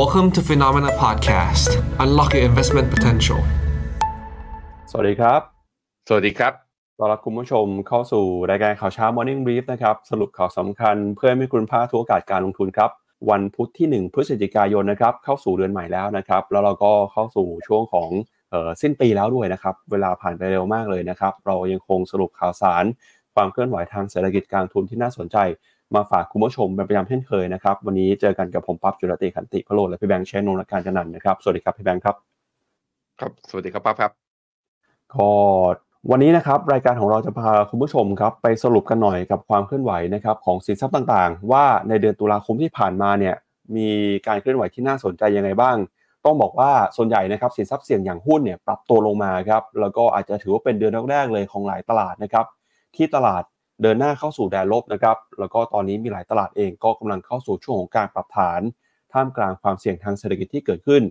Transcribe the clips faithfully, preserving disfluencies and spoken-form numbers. Welcome to Phenomena Podcast. Unlock your investment potential. สวัสดีครับสวัสดีครับต้อนรับคุณผู้ชมเข้าสู่รายการข่าวเช้า Morning Brief นะครับสรุปข่าวสำคัญเพื่อให้คุณพลาดทุกโอกาสการลงทุนครับวันพุธที่หนึ่งพฤศจิกายนนะครับเข้าสู่เดือนใหม่แล้วนะครับแล้วเราก็เข้าสู่ช่วงของเอ่อสิ้นปีแล้วด้วยนะครับเวลาผ่านไปเร็วมากเลยนะครับเรายังคงสรุปข่าวสารความเคลื่อนไหวทางเศรษฐกิจการลงทุนที่น่าสนใจมาฝากคุณผู้ชมเป็นประจำเช่นเคยนะครับวันนี้เจอกันกับผมปั๊บจุลเตขันติพโลและพี่แบงค์เชนนท์การจันนันนะครับสวัสดีครับพี่แบงค์ครับครับสวัสดีครับปั๊บครับก็วันนี้นะครับรายการของเราจะพาคุณผู้ชมครับไปสรุปกันหน่อยกับความเคลื่อนไหวนะครับของสินทรัพย์ต่างๆว่าในเดือนตุลาคมที่ผ่านมาเนี่ยมีการเคลื่อนไหวที่น่าสนใจยังไงบ้างต้องบอกว่าส่วนใหญ่นะครับสินทรัพย์เสี่ยงอย่างหุ้นเนี่ยปรับตัวลงมาครับแล้วก็อาจจะถือว่าเป็นเดือนแรกๆเลยของหลายตลาดนะครับที่ตลาดเดินหน้าเข้าสู่แดนลบนะครับแล้วก็ตอนนี้มีหลายตลาดเองก็กำลังเข้าสู่ช่วงของการปรับฐานท่ามกลางความเสี่ยงทางเศรษฐกิจที่เกิดขึ้น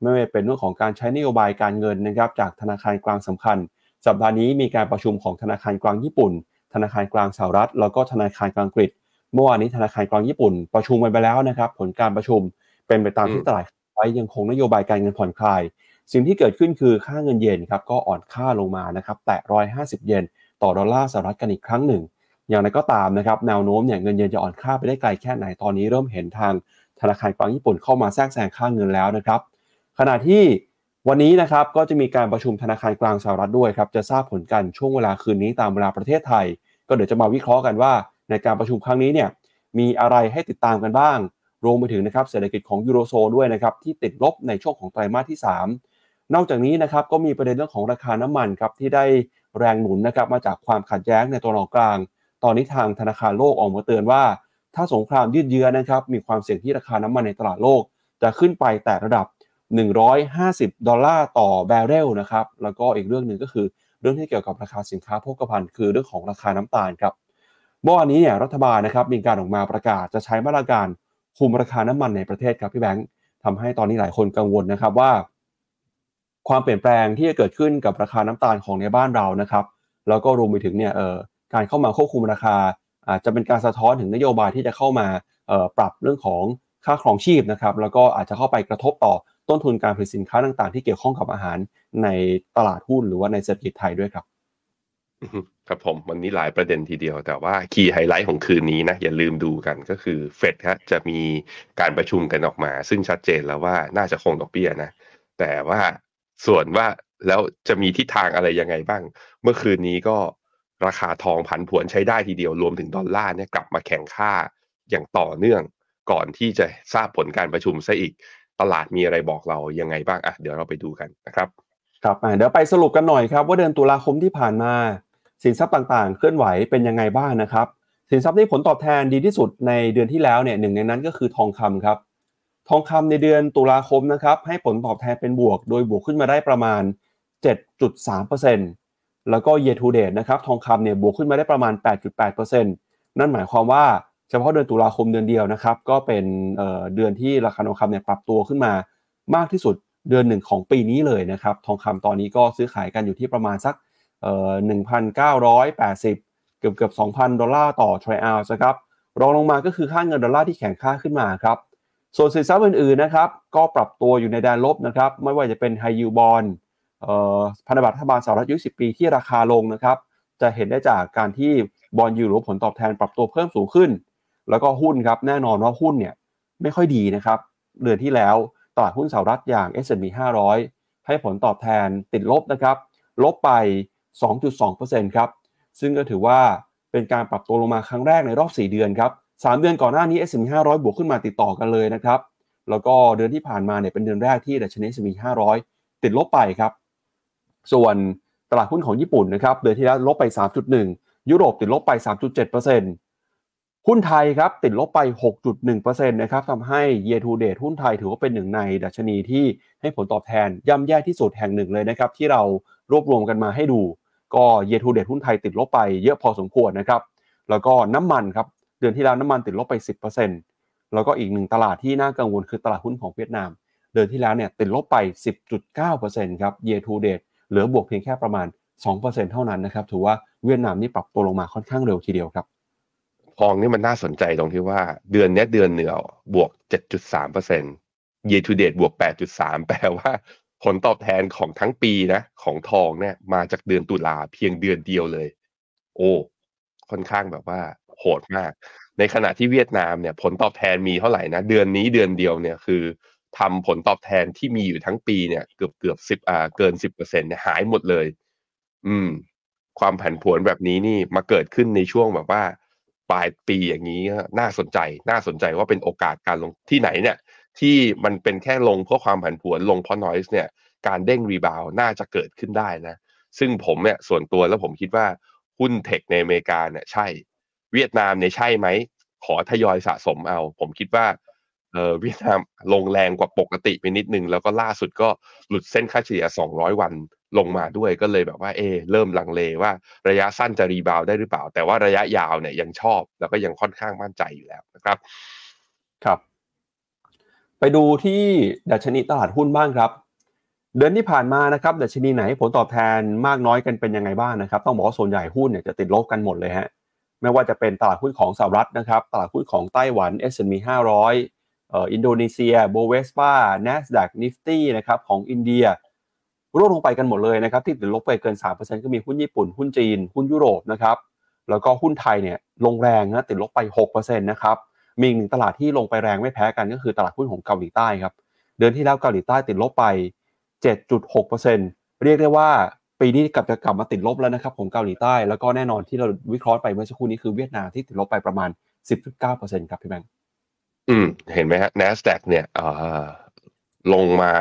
ไม่ว่าเป็นเรื่องของการใช้นโยบายการเงินนะครับจากธนาคารกลางสำคัญสัปดาห์นี้มีการประชุมของธนาคารกลางญี่ปุ่นธนาคารกลางสหรัฐแล้วก็ธนาคารกลางอังกฤษเมื่อวานนี้ธนาคารกลางญี่ปุ่นประชุมไปแล้วนะครับผลการประชุมเป็นไปตามที่ตลาดไว้ยังคงนโยบายการเงินผ่อนคลายสิ่งที่เกิดขึ้นคือค่าเงินเยนครับก็อ่อนค่าลงมานะครับแตะหนึ่งร้อยห้าสิบเยนต่อดอลลาร์สหรัฐกันอีกครั้งหนึ่งอย่างไรก็ตามนะครับแนวโน้มเนี่ยเงินเยนจะอ่อนค่าไปได้ไกลแค่ไหนตอนนี้เริ่มเห็นทางธนาคารกลางญี่ปุ่นเข้ามาแทรกแซงค่าเงินแล้วนะครับขณะที่วันนี้นะครับก็จะมีการประชุมธนาคารกลางสหรัฐด้วยครับจะทราบผลกันช่วงเวลาคืนนี้ตามเวลาประเทศไทยก็เดี๋ยวจะมาวิเคราะห์กันว่าในการประชุมครั้งนี้เนี่ยมีอะไรให้ติดตามกันบ้างรวมไปถึงนะครับเศรษฐกิจของยูโรโซนด้วยนะครับที่ติดลบในช่วงของไตรมาสที่สามนอกจากนี้นะครับก็มีประเด็นเรื่องของราคาน้ำมันครับที่ได้แรงหนุนนะครับมาจากความขัดแย้งในตะวันออกกลางตอนนี้ทางธนาคารโลกออกมาเตือนว่าถ้าสงครามยืดเยื้อนะครับมีความเสี่ยงที่ราคาน้ำมันในตลาดโลกจะขึ้นไปแต่ระดับหนึ่งร้อยห้าสิบดอลลาร์ต่อแบเรลนะครับแล้วก็อีกเรื่องนึงก็คือเรื่องที่เกี่ยวกับราคาสินค้าโภคภัณฑ์คือเรื่องของราคาน้ำตาลครับเมื่อวานนี้เนี่ยรัฐบาลนะครับมีการออกมาประกาศจะใช้มาตรการคุมราคาน้ำมันในประเทศครับพี่แบงค์ทำให้ตอนนี้หลายคนกังวลนะครับว่าความเปลี่ยนแปลงที่จะเกิดขึ้นกับราคาน้ำตาลของในบ้านเรานะครับแล้วก็รวมไปถึงเนี่ยเอ่อการเข้ามาควบคุมราคาอาจจะเป็นการสะท้อนถึงนโยบายที่จะเข้ามาเอ่อปรับเรื่องของค่าครองชีพนะครับแล้วก็อาจจะเข้าไปกระทบต่อต้นทุนการผลิตสินค้าต่างๆที่เกี่ยวข้องกับอาหารในตลาดหุ้นหรือว่าในเศรษฐกิจไทยด้วยครับครับผมวันนี้หลายประเด็นทีเดียวแต่ว่าคีย์ไฮไลท์ของคืนนี้นะอย่าลืมดูกันก็คือเฟดครับจะมีการประชุมกันออกมาซึ่งชัดเจนแล้วว่าน่าจะคงดอกเบี้ยนะแต่ว่าส่วนว่าแล้วจะมีทิศทางอะไรยังไงบ้างเมื่อคืนนี้ก็ราคาทองผันผวนใช้ได้ทีเดียวรวมถึงดอลลาร์เนี่ยกลับมาแข็งค่าอย่างต่อเนื่องก่อนที่จะทราบผลการประชุมซะอีกตลาดมีอะไรบอกเรายังไงบ้างอ่ะเดี๋ยวเราไปดูกันนะครับครับเดี๋ยวไปสรุปกันหน่อยครับว่าเดือนตุลาคมที่ผ่านมาสินทรัพย์ต่างๆเคลื่อนไหวเป็นยังไงบ้างนะครับสินทรัพย์ที่ผลตอบแทนดีที่สุดในเดือนที่แล้วเนี่ยหนึ่งในนั้นก็คือทองคำครับทองคำในเดือนตุลาคมนะครับให้ผลตอบแทนเป็นบวกโดยบวกขึ้นมาได้ประมาณ เจ็ดจุดสามเปอร์เซ็นต์ แล้วก็ year to date นะครับทองคำเนี่ยบวกขึ้นมาได้ประมาณ แปดจุดแปดเปอร์เซ็นต์ นั่นหมายความว่าเฉพาะเดือนตุลาคมเดือนเดียวนะครับก็เป็นเอ่อเดือนที่ราคาทองคำเนี่ยปรับตัวขึ้นมามากที่สุดเดือนหนึ่งของปีนี้เลยนะครับทองคำตอนนี้ก็ซื้อขายกันอยู่ที่ประมาณสักเอ่อ หนึ่งพันเก้าร้อยแปดสิบ เกือบๆ สองพัน ดอลลาร์ต่อทรอยออนซ์นะครับรองลงมาก็คือค่าเงินดอลลาร์ที่แข็งค่าขึ้นมาครับส่วนสินทรัพย์อื่นๆนะครับก็ปรับตัวอยู่ในแดนลบนะครับไม่ว่าจะเป็น High Yield Bond เอ่อพันธบัตรรัฐบาลสหรัฐอายุสิบปีที่ราคาลงนะครับจะเห็นได้จากการที่บอนด์ยูโรผลตอบแทนปรับตัวเพิ่มสูงขึ้นแล้วก็หุ้นครับแน่นอนว่าหุ้นเนี่ยไม่ค่อยดีนะครับเดือนที่แล้วตลาดหุ้นสหรัฐอย่าง เอส แอนด์ พี ห้าร้อยให้ผลตอบแทนติดลบนะครับลบไป สองจุดสองเปอร์เซ็นต์ ครับซึ่งก็ถือว่าเป็นการปรับตัวลงมาครั้งแรกในรอบสี่เดือนครับสามเดือนก่อนหน้านี้ เอส แอนด์ พี ห้าร้อยบวกขึ้นมาติดต่อกันเลยนะครับแล้วก็เดือนที่ผ่านมาเนี่ยเป็นเดือนแรกที่ดัชนี เอส แอนด์ พี ห้าร้อยติดลบไปครับส่วนตลาดหุ้นของญี่ปุ่นนะครับเดือนที่แล้วลบไป สามจุดหนึ่ง ยุโรปติดลบไป สามจุดเจ็ดเปอร์เซ็นต์หุ้นไทยครับติดลบไป หกจุดหนึ่งเปอร์เซ็นต์ นะครับทำให้ year to date หุ้นไทยถือว่าเป็นหนึ่งในดัชนีที่ให้ผลตอบแทนย่ำแย่ที่สุดแห่งหนึ่งเลยนะครับที่เรารวบรวมกันมาให้ดูก็ year to date หุ้นไทยติดลบไปเยอะพอสมควรนะครับแล้วก็น้ำมันครับเดือนที่แล้วน้ำมันติดลบไป สิบเปอร์เซ็นต์ แล้วก็อีกหนึ่งตลาดที่น่ากังวลคือตลาดหุ้นของเวียดนามเดือนที่แล้วเนี่ยติดลบไป สิบจุดเก้าเปอร์เซ็นต์ ครับ year to date เหลือบวกเพียงแค่ประมาณ สองเปอร์เซ็นต์ เท่านั้นนะครับถือว่าเวียดนามนี่ปรับตัวลงมาค่อนข้างเร็วทีเดียวครับทองนี่มันน่าสนใจตรงที่ว่าเดือนนี้เดือนเหนือบวก เจ็ดจุดสามเปอร์เซ็นต์ year to date บวก แปดจุดสาม แปลว่าผลตอบแทนของทั้งปีนะของทองเนี่ยมาจากเดือนตุลาเพียงเดือนเดียวเลยโอ้ค่อนข้างแบบว่าโหดมากในขณะที่เวียดนามเนี่ยผลตอบแทนมีเท่าไหร่นะเดือนนี้เดือนเดียวเนี่ยคือทำผลตอบแทนที่มีอยู่ทั้งปีเนี่ยเกือบเกือบสิบอ่าเกิน สิบเปอร์เซ็นต์ เนี่ยหายหมดเลยอืมความผันผวนแบบนี้นี่มาเกิดขึ้นในช่วงแบบว่าปลายปีอย่างนี้น่าสนใจน่าสนใจว่าเป็นโอกาสการลงที่ไหนเนี่ยที่มันเป็นแค่ลงเพราะความผันผวนลงเพราะ noise เนี่ยการเด้งรีบาวน่าจะเกิดขึ้นได้นะซึ่งผมเนี่ยส่วนตัวแล้วผมคิดว่าหุ้นเทคในอเมริกาเนี่ยใช่เวียดนามเนี่ยใช่ไหมขอทยอยสะสมเอาผมคิดว่าเอ่อเวียดนามลงแรงกว่าปกติไปนิดนึงแล้วก็ล่าสุดก็หลุดเส้นค่าเฉลี่ยสองร้อยวันลงมาด้วยก็เลยแบบว่าเอเริ่มลังเลว่าระยะสั้นจะรีบาวได้หรือเปล่าแต่ว่าระยะยาวเนี่ยยังชอบแล้วก็ยังค่อนข้างมั่นใจอยู่แล้วนะครับครับไปดูที่ดัชนีตลาดหุ้นบ้างครับเดือนที่ผ่านมานะครับดัชนีไหนผลตอบแทนมากน้อยกันเป็นยังไงบ้างนะครับต้องบอกว่าส่วนใหญ่หุ้นเนี่ยจะติดลบกันหมดเลยฮะไม่ว่าจะเป็นตลาดหุ้นของสหรัฐนะครับตลาดหุ้นของไต้หวัน เอส แอนด์ พี ห้าร้อยเอ่ออินโดนีเซียโบเวสป้า Nasdaq Nifty นะครับของอินเดียร่วงลงไปกันหมดเลยนะครับที่ติดลบไปเกิน สามเปอร์เซ็นต์ ก็มีหุ้นญี่ปุ่นหุ้นจีนหุ้นยุโรปนะครับแล้วก็หุ้นไทยเนี่ยลงแรงนะติดลบไป หกเปอร์เซ็นต์ นะครับมีอีกหนึ่งตลาดที่ลงไปแรงไม่แพ้กันก็คือตลาดหุ้นของเกาหลีใต้ครับเดือนที่แล้วเกาหลีใต้ติดลบไป เจ็ดจุดหกเปอร์เซ็นต์ เรียกได้ว่าปีนี้กลับจะกลับมาติดลบแล้วนะครับของเกาหลีใต้แล้วก็แน่นอนที่เราวิเคราะห์ไปเมื่อสักครู่นี้คือเวียดนามที่ติดลบไปประมาณ สิบจุดเก้าเปอร์เซ็นต์ ครับพี่แบงค์อืมเห็นไหมฮะ Nasdaq เนี่ยเอ่อลงมา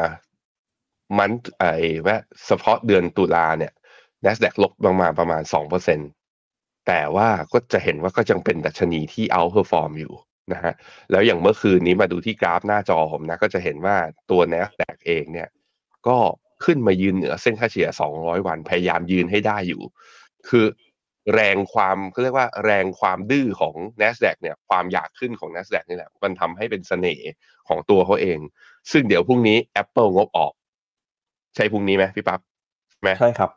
มันไอ้ว่าเฉพาะเดือนตุลาเนี่ย Nasdaq ลบลงมาประมาณ สองเปอร์เซ็นต์ แต่ว่าก็จะเห็นว่าก็ยังเป็นดัชนีที่ outperform อยู่นะฮะแล้วอย่างเมื่อคืนนี้มาดูที่กราฟหน้าจอผมนะก็จะเห็นว่าตัว Nasdaq เองเนี่ยก็ขึ้นมายืนเหนือเส้นค่าเฉลี่ยสองร้อยวันพยายามยืนให้ได้อยู่คือแรงความเค้าเรียกว่าแรงความดื้อของ Nasdaq เนี่ยความอยากขึ้นของ Nasdaq นี่แหละมันทำให้เป็นเสน่ห์ของตัวเขาเองซึ่งเดี๋ยวพรุ่งนี้ Apple งบออกใช่พรุ่งนี้มั้ยพี่ปั๊บมั้ยใช่ครับ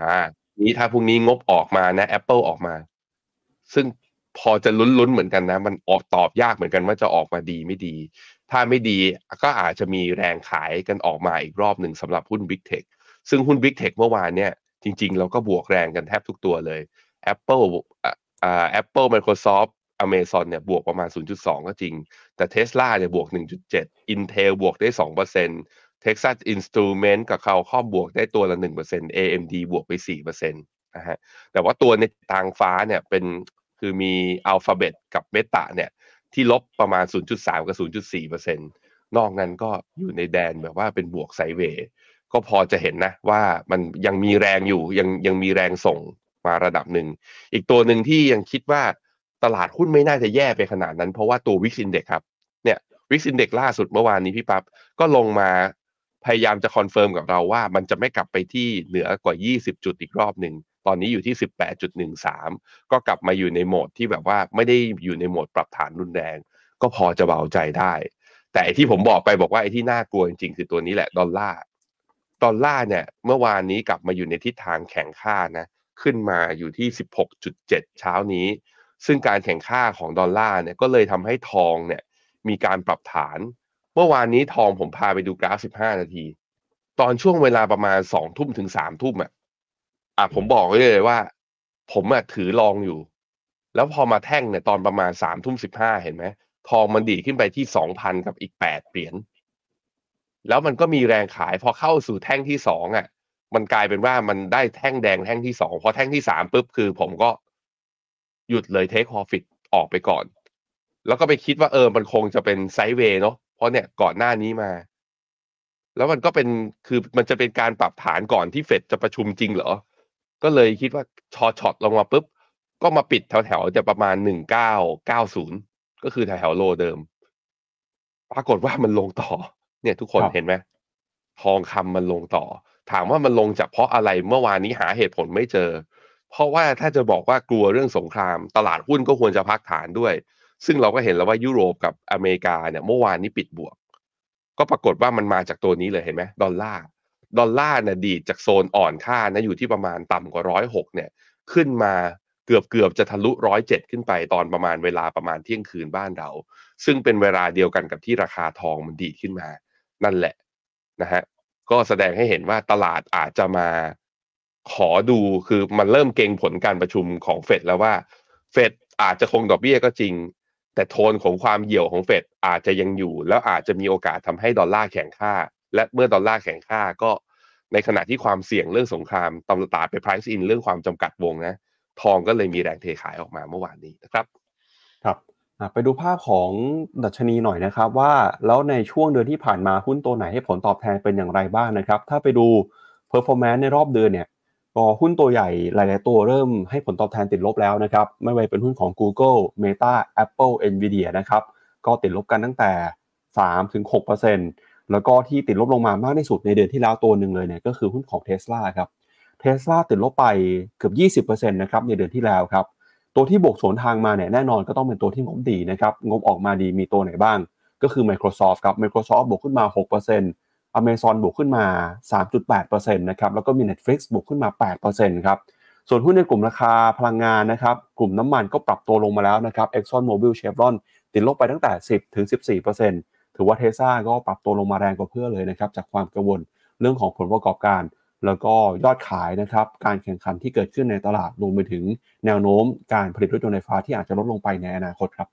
อ่านี้ถ้าพรุ่งนี้งบออกมานะ Apple ออกมาซึ่งพอจะลุ้นๆเหมือนกันนะมันออกตอบยากเหมือนกันว่าจะออกมาดีไม่ดีถ้าไม่ดีก็อาจจะมีแรงขายกันออกมาอีกรอบหนึ่งสำหรับหุ้น Big Tech ซึ่งหุ้น Big Tech เมื่อวานเนี่ยจริงๆเราก็บวกแรงกันแทบทุกตัวเลย Apple อ่า Apple Microsoft Amazon เนี่ยบวกประมาณ ศูนย์จุดสอง ก็จริงแต่ Tesla เนี่ยบวก หนึ่งจุดเจ็ด Intel บวกได้ สองเปอร์เซ็นต์ Texas Instruments กับ Qualcomm บวกได้ตัวละ หนึ่งเปอร์เซ็นต์ เอ เอ็ม ดี บวกไป สี่เปอร์เซ็นต์ นะฮะแต่ว่าตัวในทางฟ้าเนี่ยเป็นคือมี Alphabet กับ Meta เนี่ยที่ลบประมาณ ศูนย์จุดสาม กับ ศูนย์จุดสี่เปอร์เซ็นต์ นอกนั้นก็อยู่ในแดนแบบว่าเป็นบวกไซด์เวย์ก็พอจะเห็นนะว่ามันยังมีแรงอยู่ยังยังมีแรงส่งมาระดับหนึ่งอีกตัวหนึ่งที่ยังคิดว่าตลาดหุ้นไม่น่าจะแย่ไปขนาดนั้นเพราะว่าตัว Wix Index ครับเนี่ย Wix Index ล่าสุดเมื่อวานนี้พี่ปั๊บก็ลงมาพยายามจะคอนเฟิร์มกับเราว่ามันจะไม่กลับไปที่เหนือกว่ายี่สิบจุดอีกรอบนึงตอนนี้อยู่ที่ สิบแปดจุดหนึ่งสาม ก็กลับมาอยู่ในโหมดที่แบบว่าไม่ได้อยู่ในโหมดปรับฐานรุนแรงก็พอจะเบาใจได้แต่ไอ้ที่ผมบอกไปบอกว่าไอ้ที่น่ากลัวจริงๆคือตัวนี้แหละดอลลาร์ดอลลาร์เนี่ยเมื่อวานนี้กลับมาอยู่ในทิศทางแข็งค่านะขึ้นมาอยู่ที่ สิบหกจุดเจ็ด เช้านี้ซึ่งการแข็งค่าของดอลลาร์เนี่ยก็เลยทำให้ทองเนี่ยมีการปรับฐานเมื่อวานนี้ทองผมพาไปดูกราฟสิบห้านาทีตอนช่วงเวลาประมาณ สอง ทุ่มถึง สาม ทุ่มอ่ะอ่ะผมบอกไว้เลยว่าผมอ่ะถือลองอยู่แล้วพอมาแท่งเนี่ยตอนประมาณ สาม ทุ่ม สิบห้าเห็นไหมทองมันดีขึ้นไปที่ สองพัน กับอีกแปดเหรียญแล้วมันก็มีแรงขายพอเข้าสู่แท่งที่สองอ่ะมันกลายเป็นว่ามันได้แท่งแดงแท่งที่สองพอแท่งที่สามปุ๊บคือผมก็หยุดเลย take profit ออกไปก่อนแล้วก็ไปคิดว่าเออมันคงจะเป็นไซด์เวย์เนาะเพราะเนี่ยก่อนหน้านี้มาแล้วมันก็เป็นคือมันจะเป็นการปรับฐานก่อนที่เฟดจะประชุมจริงเหรอก็เลยคิดว่าชอช็อตลงมาปุ๊บก็มาปิดแถวๆจะประมาณหนึ่งพันเก้าร้อยเก้าสิบก็คือแถวๆโลเดิมปรากฏว่ามันลงต่อเนี่ยทุกคนเห็นไหมทองคำมันลงต่อถามว่ามันลงจากเพราะอะไรเมื่อวานนี้หาเหตุผลไม่เจอเพราะว่าถ้าจะบอกว่ากลัวเรื่องสงครามตลาดหุ้นก็ควรจะพักฐานด้วยซึ่งเราก็เห็นแล้วว่ายุโรปกับอเมริกาเนี่ยเมื่อวานนี้ปิดบวกก็ปรากฏว่ามันมาจากตัวนี้เลยเห็นไหมดอลลาร์ดอลลาร์เนี่ยดีดจากโซนอ่อนค่านะอยู่ที่ประมาณต่ำกว่าหนึ่งร้อยหกเนี่ยขึ้นมาเกือบๆจะทะลุหนึ่งร้อยเจ็ดขึ้นไปตอนประมาณเวลาประมาณเที่ยงคืนบ้านเราซึ่งเป็นเวลาเดียวกันกับที่ราคาทองมันดีดขึ้นมา นั่นแหละนะฮะก็แสดงให้เห็นว่าตลาดอาจจะมาขอดูคือมันเริ่มเกรงผลการประชุมของเฟดแล้วว่าเฟดอาจจะคงดอกเบี้ยก็จริงแต่โทนของความเหี่ยวของเฟดอาจจะยังอยู่แล้วอาจจะมีโอกาสทำให้ดอลลาร์แข็งค่าและเมื่อดอลลาร์แข็งค่าก็ในขณะที่ความเสี่ยงเรื่องสงครามตลาดไป price in เรื่องความจำกัดวงนะทองก็เลยมีแรงเทขายออกมาเมื่อวานนี้นะครับครับไปดูภาพของดัชนีหน่อยนะครับว่าแล้วในช่วงเดือนที่ผ่านมาหุ้นตัวไหนให้ผลตอบแทนเป็นอย่างไรบ้างนะครับถ้าไปดู performance ในรอบเดือนเนี่ยก็หุ้นตัวใหญ่หลายๆตัวเริ่มให้ผลตอบแทนติดลบแล้วนะครับไม่ว่าเป็นหุ้นของ Google, Meta, Apple, Nvidia นะครับก็ติดลบกันตั้งแต่ สามถึงหกเปอร์เซ็นต์ แล้วก็ที่ติดลบลงมามากที่สุดในเดือนที่แล้วตัวหนึ่งเลยเนี่ยก็คือหุ้นของ Tesla ครับ Tesla ติดลบไปเกือบ ยี่สิบเปอร์เซ็นต์ นะครับในเดือนที่แล้วครับตัวที่บวกสวนทางมาเนี่ยแน่นอนก็ต้องเป็นตัวที่งบดีนะครับงบออกมาดีมีตัวไหนบ้างก็คือ Microsoft ครับ Microsoft บวกขึ้นมา หกเปอร์เซ็นต์Amazon บวกขึ้นมา สามจุดแปดเปอร์เซ็นต์ นะครับแล้วก็มี Netflix บวกขึ้นมา แปดเปอร์เซ็นต์ ครับส่วนหุ้นในกลุ่มราคาพลังงานนะครับกลุ่มน้ำมันก็ปรับตัวลงมาแล้วนะครับ Exxon Mobil Chevron ติดลบไปตั้งแต่ สิบถึงสิบสี่เปอร์เซ็นต์ ถือว่า Tesla ก็ปรับตัวลงมาแรงกว่าเพื่อนเลยนะครับจากความกังวลเรื่องของผลประกอบการแล้วก็ยอดขายนะครับการแข่งขันที่เกิดขึ้นในตลาดรวมไปถึงแนวโน้มการผลิตรถยนต์ไฟฟ้าที่อาจจะลดลงไปในอนาคตครับ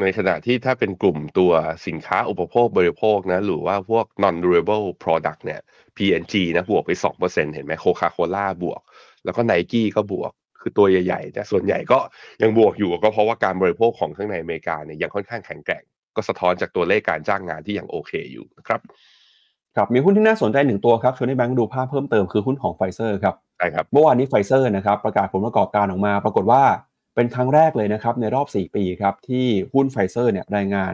ในขณะที่ถ้าเป็นกลุ่มตัวสินค้าอุปโภคบริโภคนะหรือว่าพวก non-durable product เนี่ย พี แอนด์ จี นะบวกไป สองเปอร์เซ็นต์ เห็นไหมโคคาโคล่าบวกแล้วก็ Nike ก็บวกคือตัวใหญ่ๆแต่ส่วนใหญ่ก็ยังบวกอยู่ก็เพราะว่าการบริโภคของข้างในอเมริกาเนี่ยยังค่อนข้างแข็งแกร่งก็สะท้อนจากตัวเลขการจ้างงานที่ยังโอเคอยู่นะครับครับมีหุ้นที่น่าสนใจหนึ่งตัวครับชวนให้แบงค์ดูภาพเพิ่มเติมคือหุ้นของ Pfizer ครับใช่ครับเมื่อวานนี้ Pfizer นะครับประกาศผลประกอบการออกมาปรากฏว่าเป็นครั้งแรกเลยนะครับในรอบสี่ปีครับที่หุ้น Pfizer เนี่ยรายงาน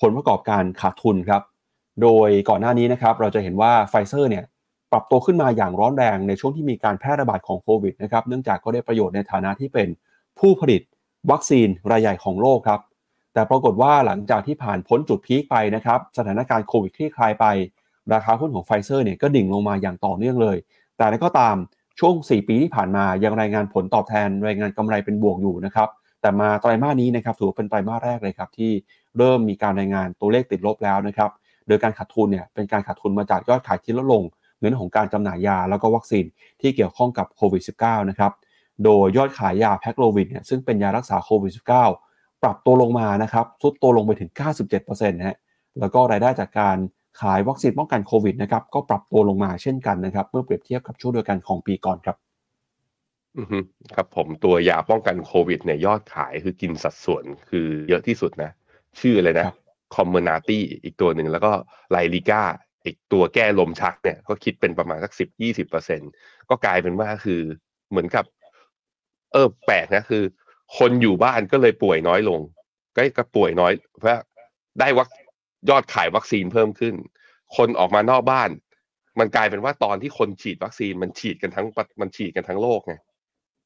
ผลประกอบการขาดทุนครับโดยก่อนหน้านี้นะครับเราจะเห็นว่า Pfizer เนี่ยปรับตัวขึ้นมาอย่างร้อนแรงในช่วงที่มีการแพร่ระบาดของโควิดนะครับเนื่องจากก็ได้ประโยชน์ในฐานะที่เป็นผู้ผลิตวัคซีนรายใหญ่ของโลกครับแต่ปรากฏว่าหลังจากที่ผ่านพ้นจุดพีคไปนะครับสถานการณ์โควิดคลี่คลายไปราคาหุ้นของ Pfizer เนี่ยก็ดิ่งลงมาอย่างต่อเนื่องเลยแต่ก็ตามช่วงสี่ปีที่ผ่านมายังรายงานผลตอบแทนรายงานกำไรเป็นบวกอยู่นะครับแต่มาไตรมาสนี้นะครับถือว่าเป็นไตรมาสแรกเลยครับที่เริ่มมีการรายงานตัวเลขติดลบแล้วนะครับโดยการขาดทุนเนี่ยเป็นการขาดทุนมาจากยอดขายที่ลดลงเรื่องของการจำหน่ายยาแล้วก็วัคซีนที่เกี่ยวข้องกับโควิด สิบเก้า นะครับโดยยอดขายยาแพคโลวิดเนี่ยซึ่งเป็นยารักษาโควิด สิบเก้า ปรับตัวลงมานะครับซุดตัวลงไปถึง เก้าสิบเจ็ดเปอร์เซ็นต์ นะฮะแล้วก็รายได้จากการขายวัคซีนป้องกันโควิดนะครับก็ปรับตัวลงมาเช่นกันนะครับเมื่อเปรียบเทียบกับช่วงเดียวกันของปีก่อนครับอือฮึครับผมตัวยาป้องกันโควิดเนี่ยยอดขายคือกินสัดส่วนคือเยอะที่สุดนะชื่ออะไรนะคอมเมอร์นาตี้อีกตัวหนึ่งแล้วก็ไลลิก้าอีกตัวแก้ลมชักเนี่ยก็คิดเป็นประมาณสัก สิบถึงยี่สิบเปอร์เซ็นต์ ก็กลายเป็นว่าคือเหมือนกับเออแปลกนะคือคนอยู่บ้านก็เลยป่วยน้อยลงก็ก็ป่วยน้อยเพราะได้วัคยอดขายวัคซีนเพิ่มขึ้นคนออกมานอกบ้านมันกลายเป็นว่าตอนที่คนฉีดวัคซีนมันฉีดกันทั้งมันฉีดกันทั้งโลกไง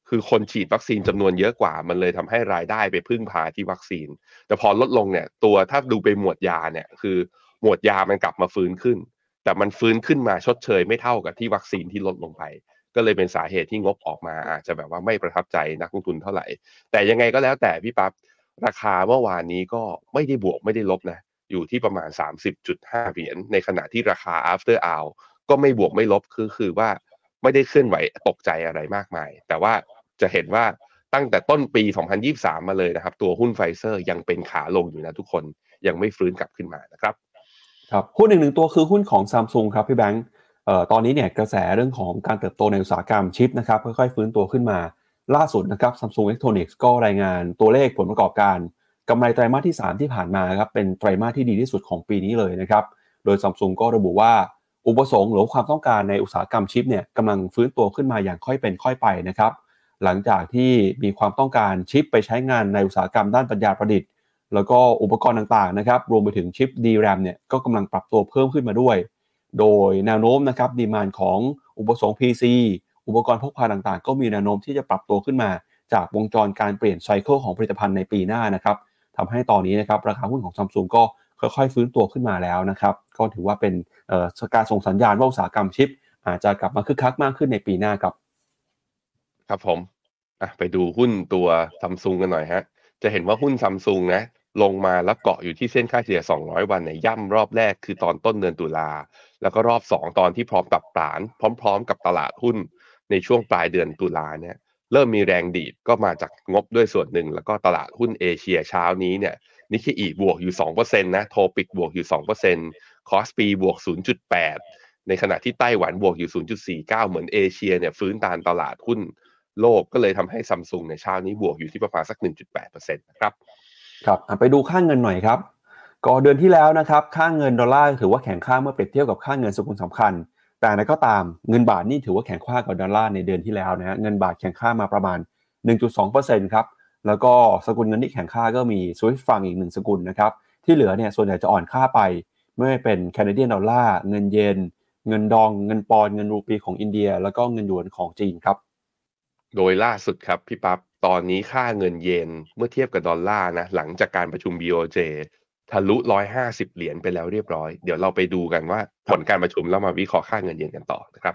คือคนฉีดวัคซีนจำนวนเยอะกว่ามันเลยทำให้รายได้ไปพึ่งพาที่วัคซีนแต่พอลดลงเนี่ยตัวถ้าดูไปหมวดยาเนี่ยคือหมวดยามันกลับมาฟื้นขึ้นแต่มันฟื้นขึ้นมาชดเชยไม่เท่ากับที่วัคซีนที่ลดลงไปก็เลยเป็นสาเหตุที่งบออกมาอาจจะแบบว่าไม่ประทับใจนักลงทุนเท่าไหร่แต่ยังไงก็แล้วแต่พี่ปั๊บราคาเมื่อวานนี้ก็ไม่ได้บวกไม่ได้ลบนะอยู่ที่ประมาณ สามสิบจุดห้าเหรียญในขณะที่ราคา after hour ก็ไม่บวกไม่ลบคือคือว่าไม่ได้เคลื่อนไหวตกใจอะไรมากมายแต่ว่าจะเห็นว่าตั้งแต่ต้นปีสองพันยี่สิบสามมาเลยนะครับตัวหุ้น Pfizer ยังเป็นขาลงอยู่นะทุกคนยังไม่ฟื้นกลับขึ้นมานะครับครับหุ้นอีกหนึ่งตัวคือหุ้นของ Samsung ครับพี่แบงค์เอ่อตอนนี้เนี่ยกระแสเรื่องของการเติบโตในอุตสาหกรรมชิปนะครับค่อยๆฟื้นตัวขึ้นมาล่าสุดนะครับ Samsung Electronics ก็รายงานตัวเลขผลประกอบการกำไรไตรมาสที่สามที่ผ่านมาครับเป็นไตรมาสที่ดีที่สุดของปีนี้เลยนะครับโดย Samsung ก็ระบุว่าอุปสงค์หรือความต้องการในอุตสาหกรรมชิปเนี่ยกำลังฟื้นตัวขึ้นมาอย่างค่อยเป็นค่อยไปนะครับหลังจากที่มีความต้องการชิปไปใช้งานในอุตสาหกรรมด้านปัญญาประดิษฐ์แล้วก็อุปกรณ์ต่างๆนะครับรวมไปถึงชิป ดี แรม เนี่ยก็กำลังปรับตัวเพิ่มขึ้นมาด้วยโดยแนวโน้มนะครับดีมานด์ของอุปสงค์ พี ซี อุปกรณ์พกพาต่างๆก็มีแนวโน้มที่จะปรับตัวขึ้นมาจากวงจรการเปลี่ยนไซเคิลของผลิตภัณฑ์ในปีหน้านะครับทำให้ตอนนี้นะครับราคาหุ้นของ Samsung ก็ค่อยๆฟื้นตัวขึ้นมาแล้วนะครับก็ถือว่าเป็นเอ่อการส่งสัญญาณว่าอุตสาหกรรมชิปอาจจะกลับมาคึกคักมากขึ้นในปีหน้าครับครับผมอ่ะไปดูหุ้นตัว Samsung กันหน่อยฮะจะเห็นว่าหุ้น Samsung นะ ลงมาแล้วเกาะอยู่ที่เส้นค่าเฉลี่ยสองร้อยวันเนี่ยย่ำรอบแรกคือตอนต้นเดือนตุลาแล้วก็รอบสองตอนที่พร้อมปรับฐานพร้อมๆกับตลาดหุ้นในช่วงปลายเดือนตุลาเนี่ยเริ่มมีแรงดีดก็มาจากงบด้วยส่วนหนึ่งแล้วก็ตลาดหุ้นเอเชียเช้านี้เนี่ยนิเคอิบวกอยู่ สองเปอร์เซ็นต์ นะโทปิกบวกอยู่ สองเปอร์เซ็นต์ คอสปีบวก ศูนย์จุดแปด ในขณะที่ไต้หวันบวกอยู่ ศูนย์จุดสี่เก้า เหมือนเอเชียเนี่ยฟื้นตามตลาดหุ้นโลกก็เลยทำให้ Samsung ในเช้านี้บวกอยู่ที่ประมาณสัก หนึ่งจุดแปดเปอร์เซ็นต์ นะครับครับไปดูค่าเงินหน่อยครับก็เดือนที่แล้วนะครับค่าเงินดอลลาร์ถือว่าแข็งค่าเมื่อเปรียบเทียบกับค่าเงินสกุลสำคัญแต่นั้นก็ตามเงินบาทนี่ถือว่าแข็งค่ากว่าดอลลาร์ในเดือนที่แล้วนะฮะเงินบาทแข็งค่ามาประมาณ หนึ่งจุดสองเปอร์เซ็นต์ ครับแล้วก็สกุลเงินที่แข็งค่าก็มีสวิสฟรังอีกหนึ่งสกุลนะครับที่เหลือเนี่ยส่วนใหญ่จะอ่อนค่าไปไม่ว่าเป็นแคนาเดียนดอลลาร์เงินเยนเงินดองเงินปอนด์เงินรูปีของอินเดียแล้วก็เงินหยวนของจีนครับโดยล่าสุดครับพี่ปั๊บตอนนี้ค่าเงินเยนเมื่อเทียบกับดอลลาร์นะหลังจากการประชุม บี โอ เจ ทะลุหนึ่งร้อยห้าสิบเหรียญไปแล้วเรียบร้อยเดี๋ยวเราไปดูกันว่าผลการประชุมแล้วมาวิเคราะห์ค่าเงินเยนกันต่อนะครั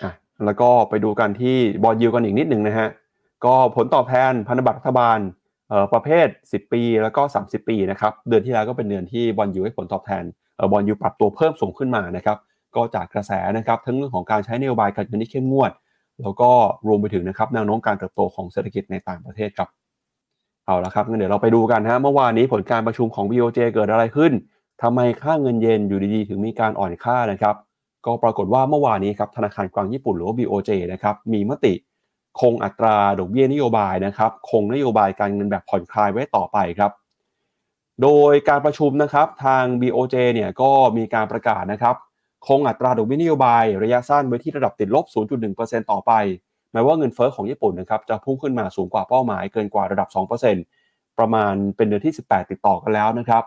บอ่ะแล้วก็ไปดูกันที่บอนด์ยิลด์กันอีกนิดนึงนะฮะก็ผลตอบแทนพันธบัตรรัฐบาลเอ่อประเภทสิบปีแล้วก็สามสิบปีนะครับเดือนที่แล้วก็เป็นเดือนที่บอนด์ยิลด์ให้ผลตอบแทนเอ่อบอนด์ยิลด์ปรับตัวเพิ่มสูงขึ้นมานะครับก็จากกระแสนะครับทั้งเรื่องของการใช้นโยบายการเงินที่เข้มงวดแล้วก็รวมไปถึงนะครับแนวโน้มการเติบโตของเศรษฐกิจในต่างประเทศครับเอาละครับงั้นเดี๋ยวเราไปดูกันฮะเมื่อวานนี้ผลการประชุมของ บี โอ เจ เกิดอะไรขึ้นทำไมค่าเงินเยนอยู่ดีๆถึงมีการอ่อนค่านะครับก็ปรากฏว่าเมื่อวานนี้ครับธนาคารกลางญี่ปุ่นหรือว่า บี โอ เจ นะครับมีมติคงอัตราดอกเบี้ยนโยบายนะครับคงนโยบายการเงินแบบผ่อนคลายไว้ต่อไปครับโดยการประชุมนะครับทาง บี โอ เจ เนี่ยก็มีการประกาศนะครับคงอัตราดอกเบี้ยนโยบายระยะสั้นไว้ที่ระดับติดลบ ศูนย์จุดหนึ่งเปอร์เซ็นต์ ต่อไปหมายว่าเงินเฟ้อของญี่ปุ่นนะครับจะพุ่งขึ้นมาสูงกว่าเป้าหมายเกินกว่าระดับ สองเปอร์เซ็นต์ ประมาณเป็นเดือนที่สิบแปดติดต่อกันแล้วนะครั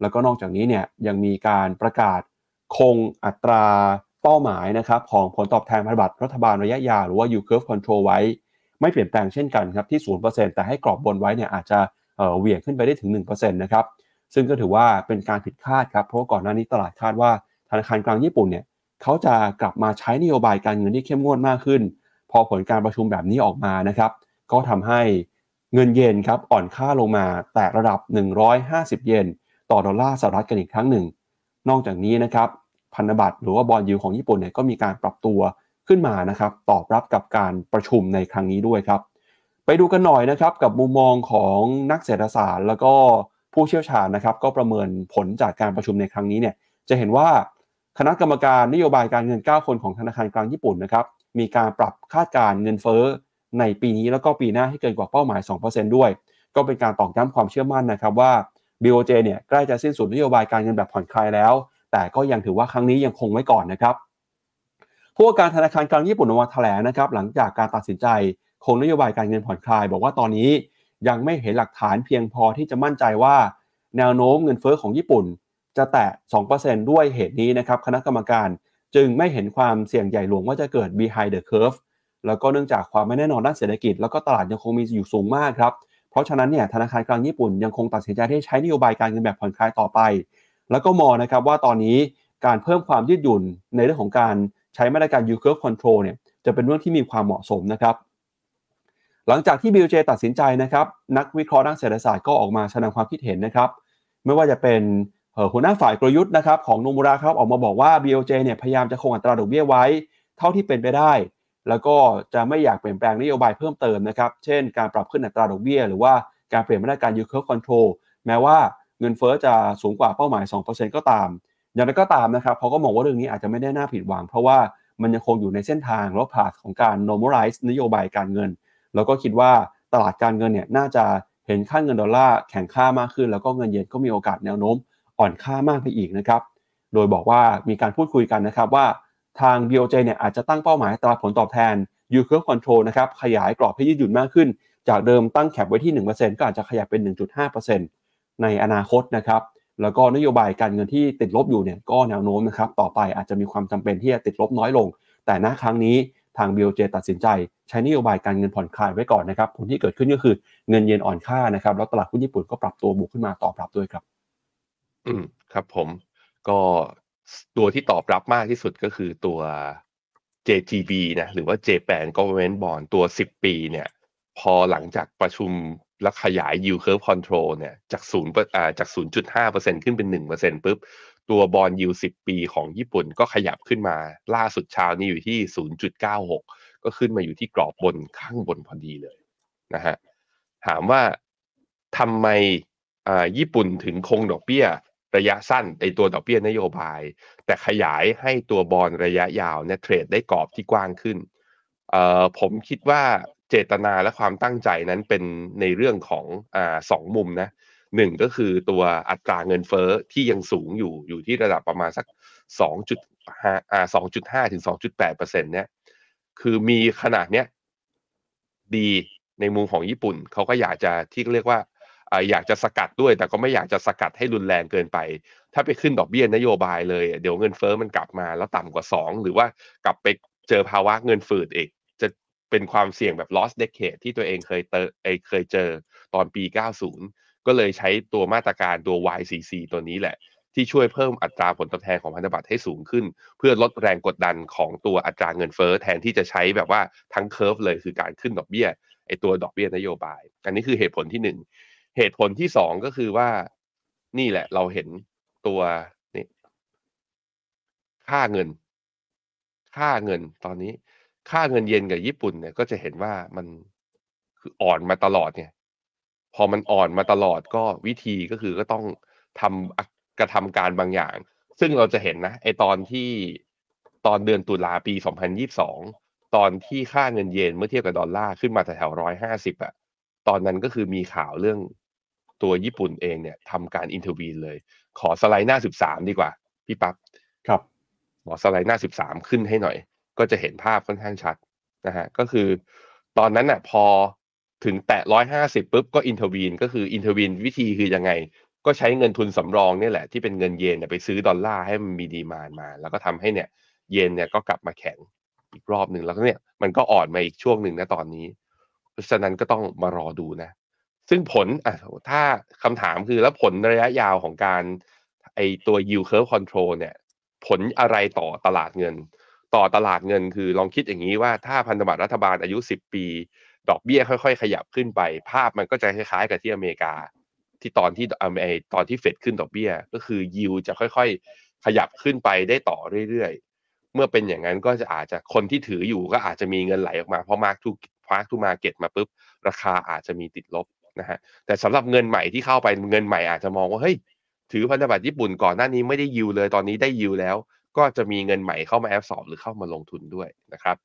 บแล้วก็นอกจากนี้เนี่ยยังมีการประกาศคงอัตราเป้าหมายนะครับของผลตอบแทนพันธบัตรรัฐบาลระยะยาวหรือว่า Yield Curve Control ไว้ไม่เปลี่ยนแปลงเช่นกันครับที่ ศูนย์เปอร์เซ็นต์ แต่ให้กรอบบนไว้เนี่ยอาจจะเอ่อเหวี่ยงขึ้นไปได้ถึง หนึ่งเปอร์เซ็นต์ นะครับซึ่งก็ถือว่าเป็นการผิดคาดครับเพราะก่อนหน้านี้ตลาดคาดว่าธนาคารกลางญี่ปุ่นเนี่ยเขาจะกลับมาใช้นโยบายการเงินที่เข้มงวดมากขึ้นพอผลการประชุมแบบนี้ออกมานะครับก็ทำให้เงินเยนครับอ่อนค่าลงมาแตะระดับหนึ่งร้อยห้าสิบเยนต่อดอลลาร์สหรัฐกันอีกครั้งหนึ่งนอกจากนี้นะครับพันธบัตรหรือว่าบอนด์ยิลด์ของญี่ปุ่นเนี่ยก็มีการปรับตัวขึ้นมานะครับตอบรับกับการประชุมในครั้งนี้ด้วยครับไปดูกันหน่อยนะครับกับมุมมองของนักเศรษฐศาสตร์แล้วก็ผู้เชี่ยวชาญนะครับก็ประเมินผลจากการประชุมในครั้งนี้เนี่ยจะเห็นว่าคณะกรรมการนโยบายการเงินเก้าคนของธนาคารกลางญี่ปุ่นนะครับมีการปรับคาดการเงินเฟ้อในปีนี้แล้วก็ปีหน้าให้เกินกว่าเป้าหมาย สองเปอร์เซ็นต์ ด้วยก็เป็นการตอกย้ำความเชื่อมั่นนะครับว่า บี โอ เจ เนี่ยใกล้จะสิ้นสุดนโยบายการเงินแบบผ่อนคลายแล้วแต่ก็ยังถือว่าครั้งนี้ยังคงไว้ก่อนนะครับผู้ว่าการธนาคารกลางญี่ปุ่นออกมาแถลงนะครับหลังจากการตัดสินใจคงนโยบายการเงินผ่อนคลายบอกว่าตอนนี้ยังไม่เห็นหลักฐานเพียงพอที่จะมั่นใจว่าแนวโน้มเงินเฟ้อของญี่ปุ่นจะแตะ สองเปอร์เซ็นต์ ด้วยเหตุนี้นะครับคณะกรรมการจึงไม่เห็นความเสี่ยงใหญ่หลวงว่าจะเกิด behind the curve แล้วก็เนื่องจากความไม่แน่นอนด้านเศรษฐกิจแล้วก็ตลาดยังคงมีอยู่สูงมากครับเพราะฉะนั้นเนี่ยธนาคารกลางญี่ปุ่นยังคงตัดสินใจที่ใช้นโยบายการเงินแบบผ่อนคลายต่อไปแล้วก็มองนะครับว่าตอนนี้การเพิ่มความยืดหยุ่นในเรื่องของการใช้มาตรการ yield curve control เนี่ยจะเป็นเรื่องที่มีความเหมาะสมนะครับหลังจากที่ บี โอ เจ ตัดสินใจนะครับนักวิเคราะห์ด้านเศรษฐศาสตร์ก็ออกมาแสดงความคิดเห็นนะครับไม่ว่าจะเป็นหัวหน้าฝ่ายกลยุทธ์นะครับของโนมูระครับออกมาบอกว่า บี โอ เจ เนี่ยพยายามจะคงอัตราดอกเบี้ยไว้เท่าที่เป็นไปได้แล้วก็จะไม่อยากเปลี่ยนแปลงนโยบายเพิ่มเติมนะครับเช่นการปรับขึ้นอัตราดอกเบี้ยหรือว่าการเปลี่ยนมาตรการ yield curve control แม้ว่าเงินเฟ้อจะสูงกว่าเป้าหมาย สองเปอร์เซ็นต์ ก็ตามอย่างไรก็ตามนะครับเขาก็มองว่าเรื่องนี้อาจจะไม่ได้น่าผิดหวังเพราะว่ามันยังคงอยู่ในเส้นทางและ path ของการ normalize นโยบายการเงินแล้วก็คิดว่าตลาดการเงินเนี่ยน่าจะเห็นค่าเงินดอลลาร์แข็งค่ามากขึ้นแล้วก็เงินเยนก็มีโอกาสแนวโน้มอ่อนค่ามากไปอีกนะครับโดยบอกว่ามีการพูดคุยกันนะครับว่าทาง บี โอ เจ เนี่ยอาจจะตั้งเป้าหมายตราผลตอบแทน Yield Curve Control นะครับขยายกรอบให้ยืดหยุ่นมากขึ้นจากเดิมตั้งแคปไว้ที่ หนึ่งเปอร์เซ็นต์ ก็อาจจะขยับเป็น หนึ่งจุดห้าเปอร์เซ็นต์ ในอนาคตนะครับแล้วก็นโยบายการเงินที่ติดลบอยู่เนี่ยก็แนวโน้มนะครับต่อไปอาจจะมีความจำเป็นที่จะติดลบน้อยลงแต่ณครั้งนี้ทาง บี โอ เจ ตัดสินใจใช้นโยบายการเงินผ่อนคลายไว้ก่อนนะครับผลที่เกิดขึ้นก็คือเงินเยนอ่อนค่านะครับแล้วตลาดหุ้นญี่ปุ่นก็ปรับตัวบวกขึ้นมาตอบรับด้วยครับอืมครับผมก็ตัวที่ตอบรับมากที่สุดก็คือตัว เจ จี บี นะหรือว่า Japan Government Bond ตัวสิบปีเนี่ยพอหลังจากประชุม แล้วขยาย yield curve control เนี่ยจากศูนย์อ่าจาก ศูนย์จุดห้าเปอร์เซ็นต์ ขึ้นเป็น หนึ่งเปอร์เซ็นต์ ปุ๊บตัวบอนด์ yield สิบปีของญี่ปุ่นก็ขยับขึ้นมาล่าสุดเช้านี้อยู่ที่ ศูนย์จุดเก้าหก ก็ขึ้นมาอยู่ที่กรอบบนข้างบนพอดีเลยนะฮะถามว่าทำไมอ่าญี่ปุ่นถึงคงดอกเบี้ยระยะสั้นไอตัวดอกเบี้ยนโยบายแต่ขยายให้ตัวบอนด์ระยะยาวเนี่ยเทรดได้กรอบที่กว้างขึ้นเอ่อผมคิดว่าเจตนาและความตั้งใจนั้นเป็นในเรื่องของอ่าสองมุมนะหนึ่งก็คือตัวอัตราเงินเฟ้อที่ยังสูงอยู่อยู่ที่ระดับประมาณสัก สองจุดห้า อ่า สองจุดห้า ถึง สองจุดแปดเปอร์เซ็นต์ เนี่ยคือมีขนาดเนี้ยดีในมุมของญี่ปุ่นเขาก็อยากจะที่เรียกว่าอยากจะสกัดด้วยแต่ก็ไม่อยากจะสกัดให้รุนแรงเกินไปถ้าไปขึ้นดอกเบี้ยนโยบายเลยเดี๋ยวเงินเฟ้อมันกลับมาแล้วต่ำกว่าสองหรือว่ากลับไปเจอภาวะเงินฝืดอีกจะเป็นความเสี่ยงแบบ lost decade ที่ตัวเองเคยเจอเคยเจอตอนปีเก้าสิบก็เลยใช้ตัวมาตรการตัว วาย ซี ซี ตัวนี้แหละที่ช่วยเพิ่มอัตราผลตอบแทนของพันธบัตรให้สูงขึ้นเพื่อลดแรงกดดันของตัวอัตราเงินเฟ้อแทนที่จะใช้แบบว่าทั้ง curve เลยคือการขึ้นดอกเบี้ยไอ้ตัวดอกเบี้ยนโยบายอันนี้คือเหตุผลที่หนึ่งเหตุผลที่สองก็คือว่านี่แหละเราเห็นตัวนี่ค่าเงินค่าเงินตอนนี้ค่าเงินเยนกับญี่ปุ่นเนี่ยก็จะเห็นว่ามันคืออ่อนมาตลอดเนี่ยพอมันอ่อนมาตลอดก็วิธีก็คือก็ต้องทำกระทำการบางอย่างซึ่งเราจะเห็นนะไอตอนที่ตอนเดือนตุลาปีสองพันยี่สิบสองตอนที่ค่าเงินเยนเมื่อเทียบกับดอลลาร์ขึ้นมาแถวหนึ่งร้อยห้าสิบอะตอนนั้นก็คือมีข่าวเรื่องตัวญี่ปุ่นเองเนี่ยทำการอินเทอร์วีนเลยขอสไลด์หน้าสิบสามดีกว่าพี่ปั๊บครับขอสไลด์หน้าสิบสามขึ้นให้หน่อยก็จะเห็นภาพค่อนข้างชัดนะฮะก็คือตอนนั้นน่ะพอถึงแตะหนึ่งร้อยห้าสิบปุ๊บก็อินเทอร์วีนก็คืออินเทอร์วีนวิธีคือยังไงก็ใช้เงินทุนสำรองเนี่ยแหละที่เป็นเงินเยนเนี่ยไปซื้อดอลลาร์ให้มันมีดีมานด์มาแล้วก็ทำให้เนี่ยเยนเนี่ยก็กลับมาแข็งอีกรอบนึงแล้วก็เนี่ยมันก็อ่อนมาอีกช่วงนึงนะตอนนี้เพราะฉะนั้นก็ต้องมารอดูนะซึ่งผลอ่ะถ้าคำถามคือแล้วผลระยะยาวของการไอตัว yield curve control เนี่ยผลอะไรต่อตลาดเงินต่อตลาดเงินคือลองคิดอย่างนี้ว่าถ้าพันธบัตรรัฐบาลอายุสิบปีดอกเบี้ยค่อยๆขยับขึ้นไปภาพมันก็จะคล้ายๆกับที่อเมริกาที่ตอนที่ไอตอนที่เฟดขึ้นดอกเบี้ยก็คือ yield จะค่อยๆขยับขึ้นไปได้ต่อเรื่อยๆเมื่อเป็นอย่างนั้นก็จะอาจจะคนที่ถืออยู่ก็อาจจะมีเงินไหลออกมาเพราะ mark to mark to market มาปุ๊บราคาอาจจะมีติดลบนะฮะแต่สำหรับเงินใหม่ที่เข้าไปเงินใหม่อาจจะมองว่าเฮ้ยถือพันธบัตรญี่ปุ่นก่อนหน้านี้ไม่ได้ยิวเลยตอนนี้ได้ยิวแล้วก็จะมีเงินใหม่เข้ามาแอบสอบหรือเข้ามาลงทุนด้วยนะครับ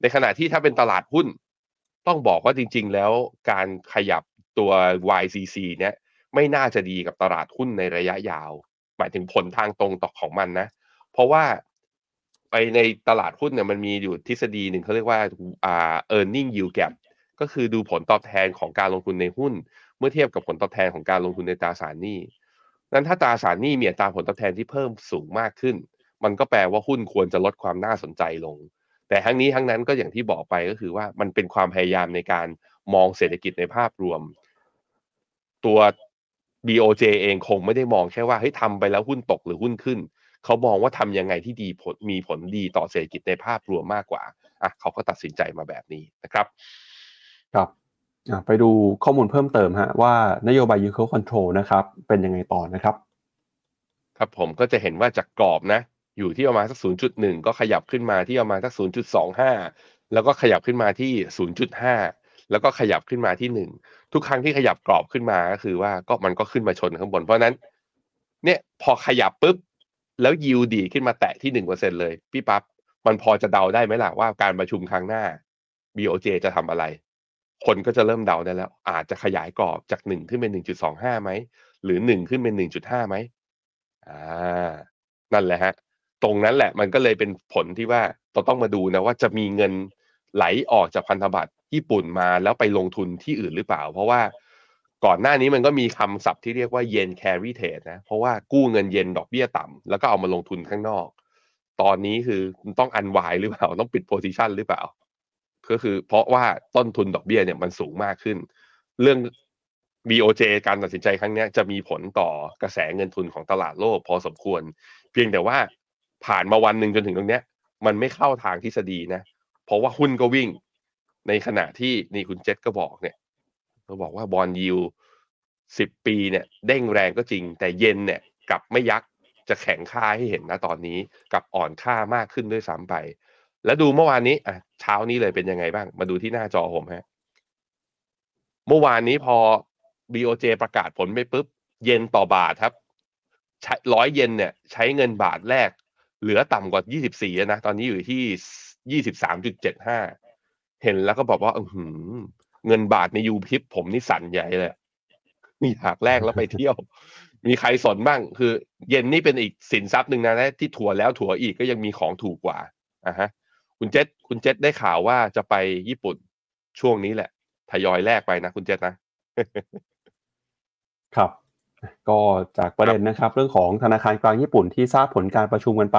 ในขณะที่ถ้าเป็นตลาดหุ้นต้องบอกว่าจริงๆแล้วการขยับตัว วาย ซี ซี เนี่ยไม่น่าจะดีกับตลาดหุ้นในระยะยาวหมายถึงผลทางตรงต่อของมันนะเพราะว่าไปในตลาดหุ้นเนี่ยมันมีอยู่ทฤษฎีหนึ่งเขาเรียกว่าอ่า earning yield gapก็คือดูผลตอบแทนของการลงทุนในหุ้นเมื่อเทียบกับผลตอบแทนของการลงทุนในตราสารหนี้นั้นถ้าตราสารหนี้มีอัตราผลตอบแทนที่เพิ่มสูงมากขึ้นมันก็แปลว่าหุ้นควรจะลดความน่าสนใจลงแต่ทั้งนี้ทั้งนั้นก็อย่างที่บอกไปก็คือว่ามันเป็นความพยายามในการมองเศรษฐกิจในภาพรวมตัว บี โอ เจ เองคงไม่ได้มองแค่ว่าเฮ้ยทำไปแล้วหุ้นตกหรือหุ้นขึ้นเขามองว่าทำยังไงที่ดีผลมีผลดีต่อเศรษฐกิจในภาพรวมมากกว่าอ่ะเขาก็ตัดสินใจมาแบบนี้นะครับครับไปดูข้อมูลเพิ่มเติมฮะว่านโยบาย yield curve control นะครับเป็นยังไงต่อนะครับครับผมก็จะเห็นว่าจากกรอบนะอยู่ที่ประมาณสัก ศูนย์จุดหนึ่ง ก็ขยับขึ้นมาที่ประมาณสัก ศูนย์จุดสองห้า แล้วก็ขยับขึ้นมาที่ ศูนย์จุดห้า แล้วก็ขยับขึ้นมาที่หนึ่งทุกครั้งที่ขยับกรอบขึ้นมาก็คือว่าก็มันก็ขึ้นมาชนข้างบนเพราะนั้นเนี่ยพอขยับปุ๊บแล้ว yield ดีขึ้นมาแตะที่ หนึ่งเปอร์เซ็นต์ เลยพี่ปั๊บมันพอจะเดาได้ไหมล่ะว่าการประชุมครั้งหน้า บี โอ เจ จะทำอะไรคนก็จะเริ่มเดาได้แล้วอาจจะขยายกรอบจากหนึ่งขึ้นเป็น หนึ่งจุดสองห้า ไหมหรือหนึ่งขึ้นเป็น หนึ่งจุดห้า ไหมอ่านั่นแหละฮะตรงนั้นแหละมันก็เลยเป็นผลที่ว่าเราต้องมาดูนะว่าจะมีเงินไหลออกจากพันธบัตรญี่ปุ่นมาแล้วไปลงทุนที่อื่นหรือเปล่าเพราะว่าก่อนหน้านี้มันก็มีคำศัพท์ที่เรียกว่า Yen Carry Trade นะเพราะว่ากู้เงินเยนดอกเบี้ยต่ำแล้วก็เอามาลงทุนข้างนอกตอนนี้คือต้องอันวายหรือเปล่าต้องปิดโพซิชั่นหรือเปล่าก็คือเพราะว่าต้นทุนดอกเบี้ยเนี่ยมันสูงมากขึ้นเรื่อง บี โอ เจ การตัดสินใจครั้งนี้จะมีผลต่อกระแสเงินทุนของตลาดโลกพอสมควรเพียงแต่ว่าผ่านมาวันหนึ่งจนถึงตรงนี้มันไม่เข้าทางทฤษฎีนะเพราะว่าหุ้นก็วิ่งในขณะที่นี่คุณเจษก็บอกเนี่ย เราบอกว่าบอนด์ยิลด์สิบปีเนี่ยเด้งแรงก็จริงแต่เย็นเนี่ยกลับไม่ยักจะแข็งค่าให้เห็นนะตอนนี้กับอ่อนค่ามากขึ้นด้วยซ้ำไปแล้วดูเมื่อวานนี้อ่ะเช้านี้เลยเป็นยังไงบ้างมาดูที่หน้าจอผมฮะเมื่อวานนี้พอ บี โอ เจ ประกาศผลไปปุ๊บเยนต่อบาทครับหนึ่งร้อยเยนเนี่ยใช้เงินบาทแรกเหลือต่ำกว่ายี่สิบสี่แล้วนะตอนนี้อยู่ที่ ยี่สิบสามจุดเจ็ดห้า เห็นแล้วก็บอกว่าอื้อหือเงินบาทในยูพิปผมนี่สั่นใหญ่เลยนี่หากแรกแล้วไปเที่ยวมีใครสนบ้างคือเย็นนี่เป็นอีกสินทรัพย์หนึ่งนะที่ถั่วแล้วถั่วอีกก็ยังมีของถูกกว่าอ่ะฮะคุณเจษคุณเจษได้ข่าวว่าจะไปญี่ปุ่นช่วงนี้แหละทยอยแลกไปนะคุณเจษนะครับก็จากประเด็นนะครับเรื่องของธนาคารกลางญี่ปุ่นที่ทราบผลการประชุมกันไป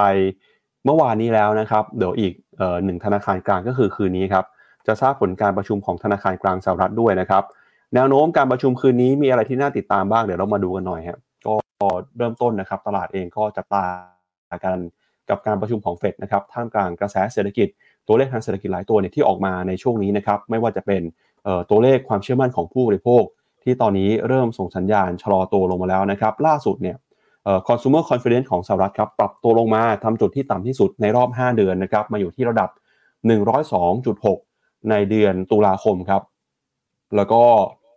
เมื่อวานนี้แล้วนะครับเดี๋ยวอีกเอ่อหนึ่งธนาคารกลางก็คือคืนนี้ครับจะทราบผลการประชุมของธนาคารกลางสหรัฐด้วยนะครับแนวโน้มการประชุมคืนนี้มีอะไรที่น่าติดตามบ้างเดี๋ยวเรามาดูกันหน่อยครับก็เริ่มต้นนะครับตลาดเองก็จับตากันกับการประชุมของเฟดนะครับท่ามกลางกระแสเศรษฐกิจตัวเลขทางเศรษฐกิจหลายตัวเนี่ยที่ออกมาในช่วงนี้นะครับไม่ว่าจะเป็นตัวเลขความเชื่อมั่นของผู้บริโภคที่ตอนนี้เริ่มส่งสัญญาณชะลอตัวลงมาแล้วนะครับล่าสุดเนี่ย consumer confidence ของสหรัฐครับปรับตัวลงมาทำจุดที่ต่ำที่สุดในรอบห้าเดือนนะครับมาอยู่ที่ระดับ หนึ่งร้อยสองจุดหก ในเดือนตุลาคมครับแล้วก็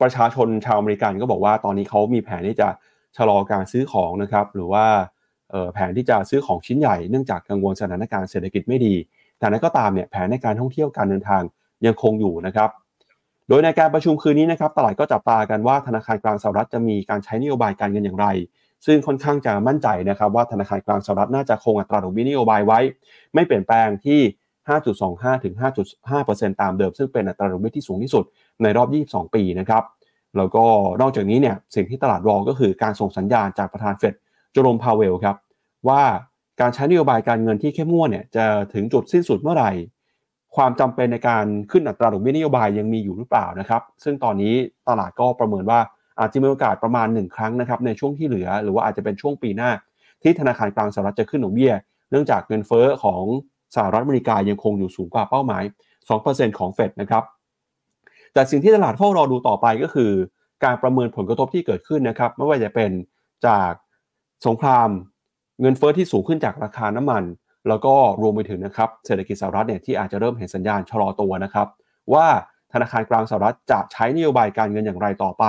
ประชาชนชาวอเมริกันก็บอกว่าตอนนี้เขามีแผนที่จะชะลอการซื้อของนะครับหรือว่าแผนที่จะซื้อของชิ้นใหญ่เนื่องจากกังวลสถานการณ์เศรษฐกิจไม่ดีแต่นั้นก็ตามเนี่ยแผนในการท่องเที่ยวการเดินทางยังคงอยู่นะครับโดยในการประชุมคืนนี้นะครับตลาดก็จับตากันว่าธนาคารกลางสหรัฐจะมีการใช้นโยบายการเงินอย่างไรซึ่งค่อนข้างจะมั่นใจนะครับว่าธนาคารกลางสหรัฐน่าจะคงอัตราดอกเบี้ยนโยบายไว้ไม่เปลี่ยนแปลงที่ ห้าจุดสองห้า ถึง ห้าจุดห้าเปอร์เซ็นต์ ตามเดิมซึ่งเป็นอัตราดอกเบี้ยที่สูงที่สุดในรอบยี่สิบสองปีนะครับแล้วก็นอกจากนี้เนี่ยสิ่งที่ตลาดรอก็คือการส่งสัญญาณจากประธานเฟดโจโรมพาเวลครับว่าการใช้นโยบายการเงินที่เข้มงวดเนี่ยจะถึงจุดสิ้นสุดเมื่อไหร่ความจำเป็นในการขึ้นอัตราดอกเบี้ยนโยบายยังมีอยู่หรือเปล่านะครับซึ่งตอนนี้ตลาดก็ประเมินว่าอาจจะมีโอกาสประมาณหนึ่งครั้งนะครับในช่วงที่เหลือหรือว่าอาจจะเป็นช่วงปีหน้าที่ธนาคารกลางสหรัฐจะขึ้นดอกเบี้ยเนื่องจากเงินเฟ้อของสหรัฐอเมริกายังคงอยู่สูงกว่าเป้าหมาย สองเปอร์เซ็นต์ ของเฟดนะครับแต่สิ่งที่ตลาดเฝ้ารอดูต่อไปก็คือการประเมินผลกระทบที่เกิดขึ้นนะครับไม่ว่าจะเป็นจากสงครามเงินเฟ้อที่สูงขึ้นจากราคาน้ำมันแล้วก็รวมไปถึงนะครับเศรษฐกิจสหรัฐเนี่ยที่อาจจะเริ่มเห็นสัญญาณชะลอตัวนะครับว่าธนาคารกลางสหรัฐจะใช้นโยบายการเงินอย่างไรต่อไป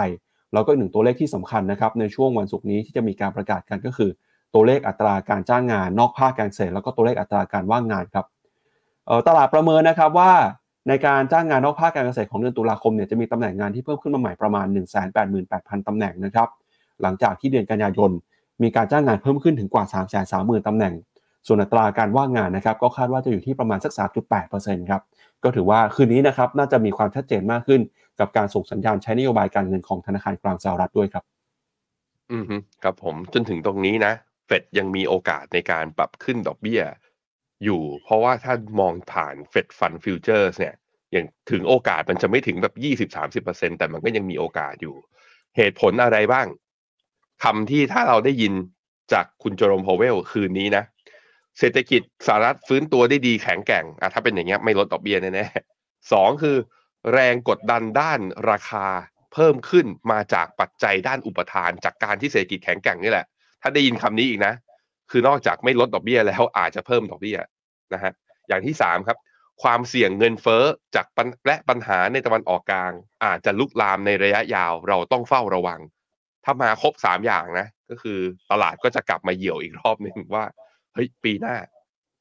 แล้วก็หนึ่งตัวเลขที่สำคัญนะครับในช่วงวันศุกร์นี้ที่จะมีการประกาศกันก็คือตัวเลขอัตราการจ้างงานนอกภาคการเกษตรแล้วก็ตัวเลขอัตราการว่างงานครับตลาดประเมินนะครับว่าในการจ้างงานนอกภาคการเกษตรของเดือนตุลาคมเนี่ยจะมีตำแหน่งงานที่เพิ่มขึ้นมาใหม่ประมาณ หนึ่งแสนแปดหมื่นแปดพัน ตำแหน่งนะครับหลังจากที่เดือนกันยายนมีการจ้างงานเพิ่มขึ้นถึงกว่า สามแสนสามหมื่น ตำแหน่งส่วนอัตราการว่างงานนะครับก็คาดว่าจะอยู่ที่ประมาณสัก สามจุดแปดเปอร์เซ็นต์ ครับก็ถือว่าคืนนี้นะครับน่าจะมีความชัดเจนมากขึ้นกับการส่งสัญญาณใช้นโยบายการเงินของธนาคารกลางสหรัฐด้วยครับอือฮึครับผมจนถึงตรงนี้นะเฟดยังมีโอกาสในการปรับขึ้นดอกเบี้ยอยู่เพราะว่าถ้ามองผ่าน Fed Fund Futures เนี่ยอย่างถึงโอกาสมันจะไม่ถึงแบบ ยี่สิบถึงสามสิบเปอร์เซ็นต์ แต่มันก็ยังมีโอกาสอยู่เหตุผลอะไรบ้างคำที่ถ้าเราได้ยินจากคุณโจโรม พาเวลคืนนี้นะเศรษฐกิจสหรัฐฟื้นตัวได้ดีแข็งแกร่งอ่ะถ้าเป็นอย่างเงี้ยไม่ลดดอกเบี้ยแน่ๆสองคือแรงกดดันด้านราคาเพิ่มขึ้นมาจากปัจจัยด้านอุปทานจากการที่เศรษฐกิจแข็งแกร่งนี่แหละถ้าได้ยินคำนี้อีกนะคือนอกจากไม่ลดดอกเบี้ยแล้วอาจจะเพิ่มดอกเบี้ยนะฮะอย่างที่สามครับความเสี่ยงเงินเฟ้อจากและปัญหาในตะวันออกกลางอาจจะลุกลามในระยะยาวเราต้องเฝ้าระวังถ้ามาครบสามอย่างนะก็คือตลาดก็จะกลับมาเหี่ยวอีกรอบนึงว่าเฮ้ยปีหน้า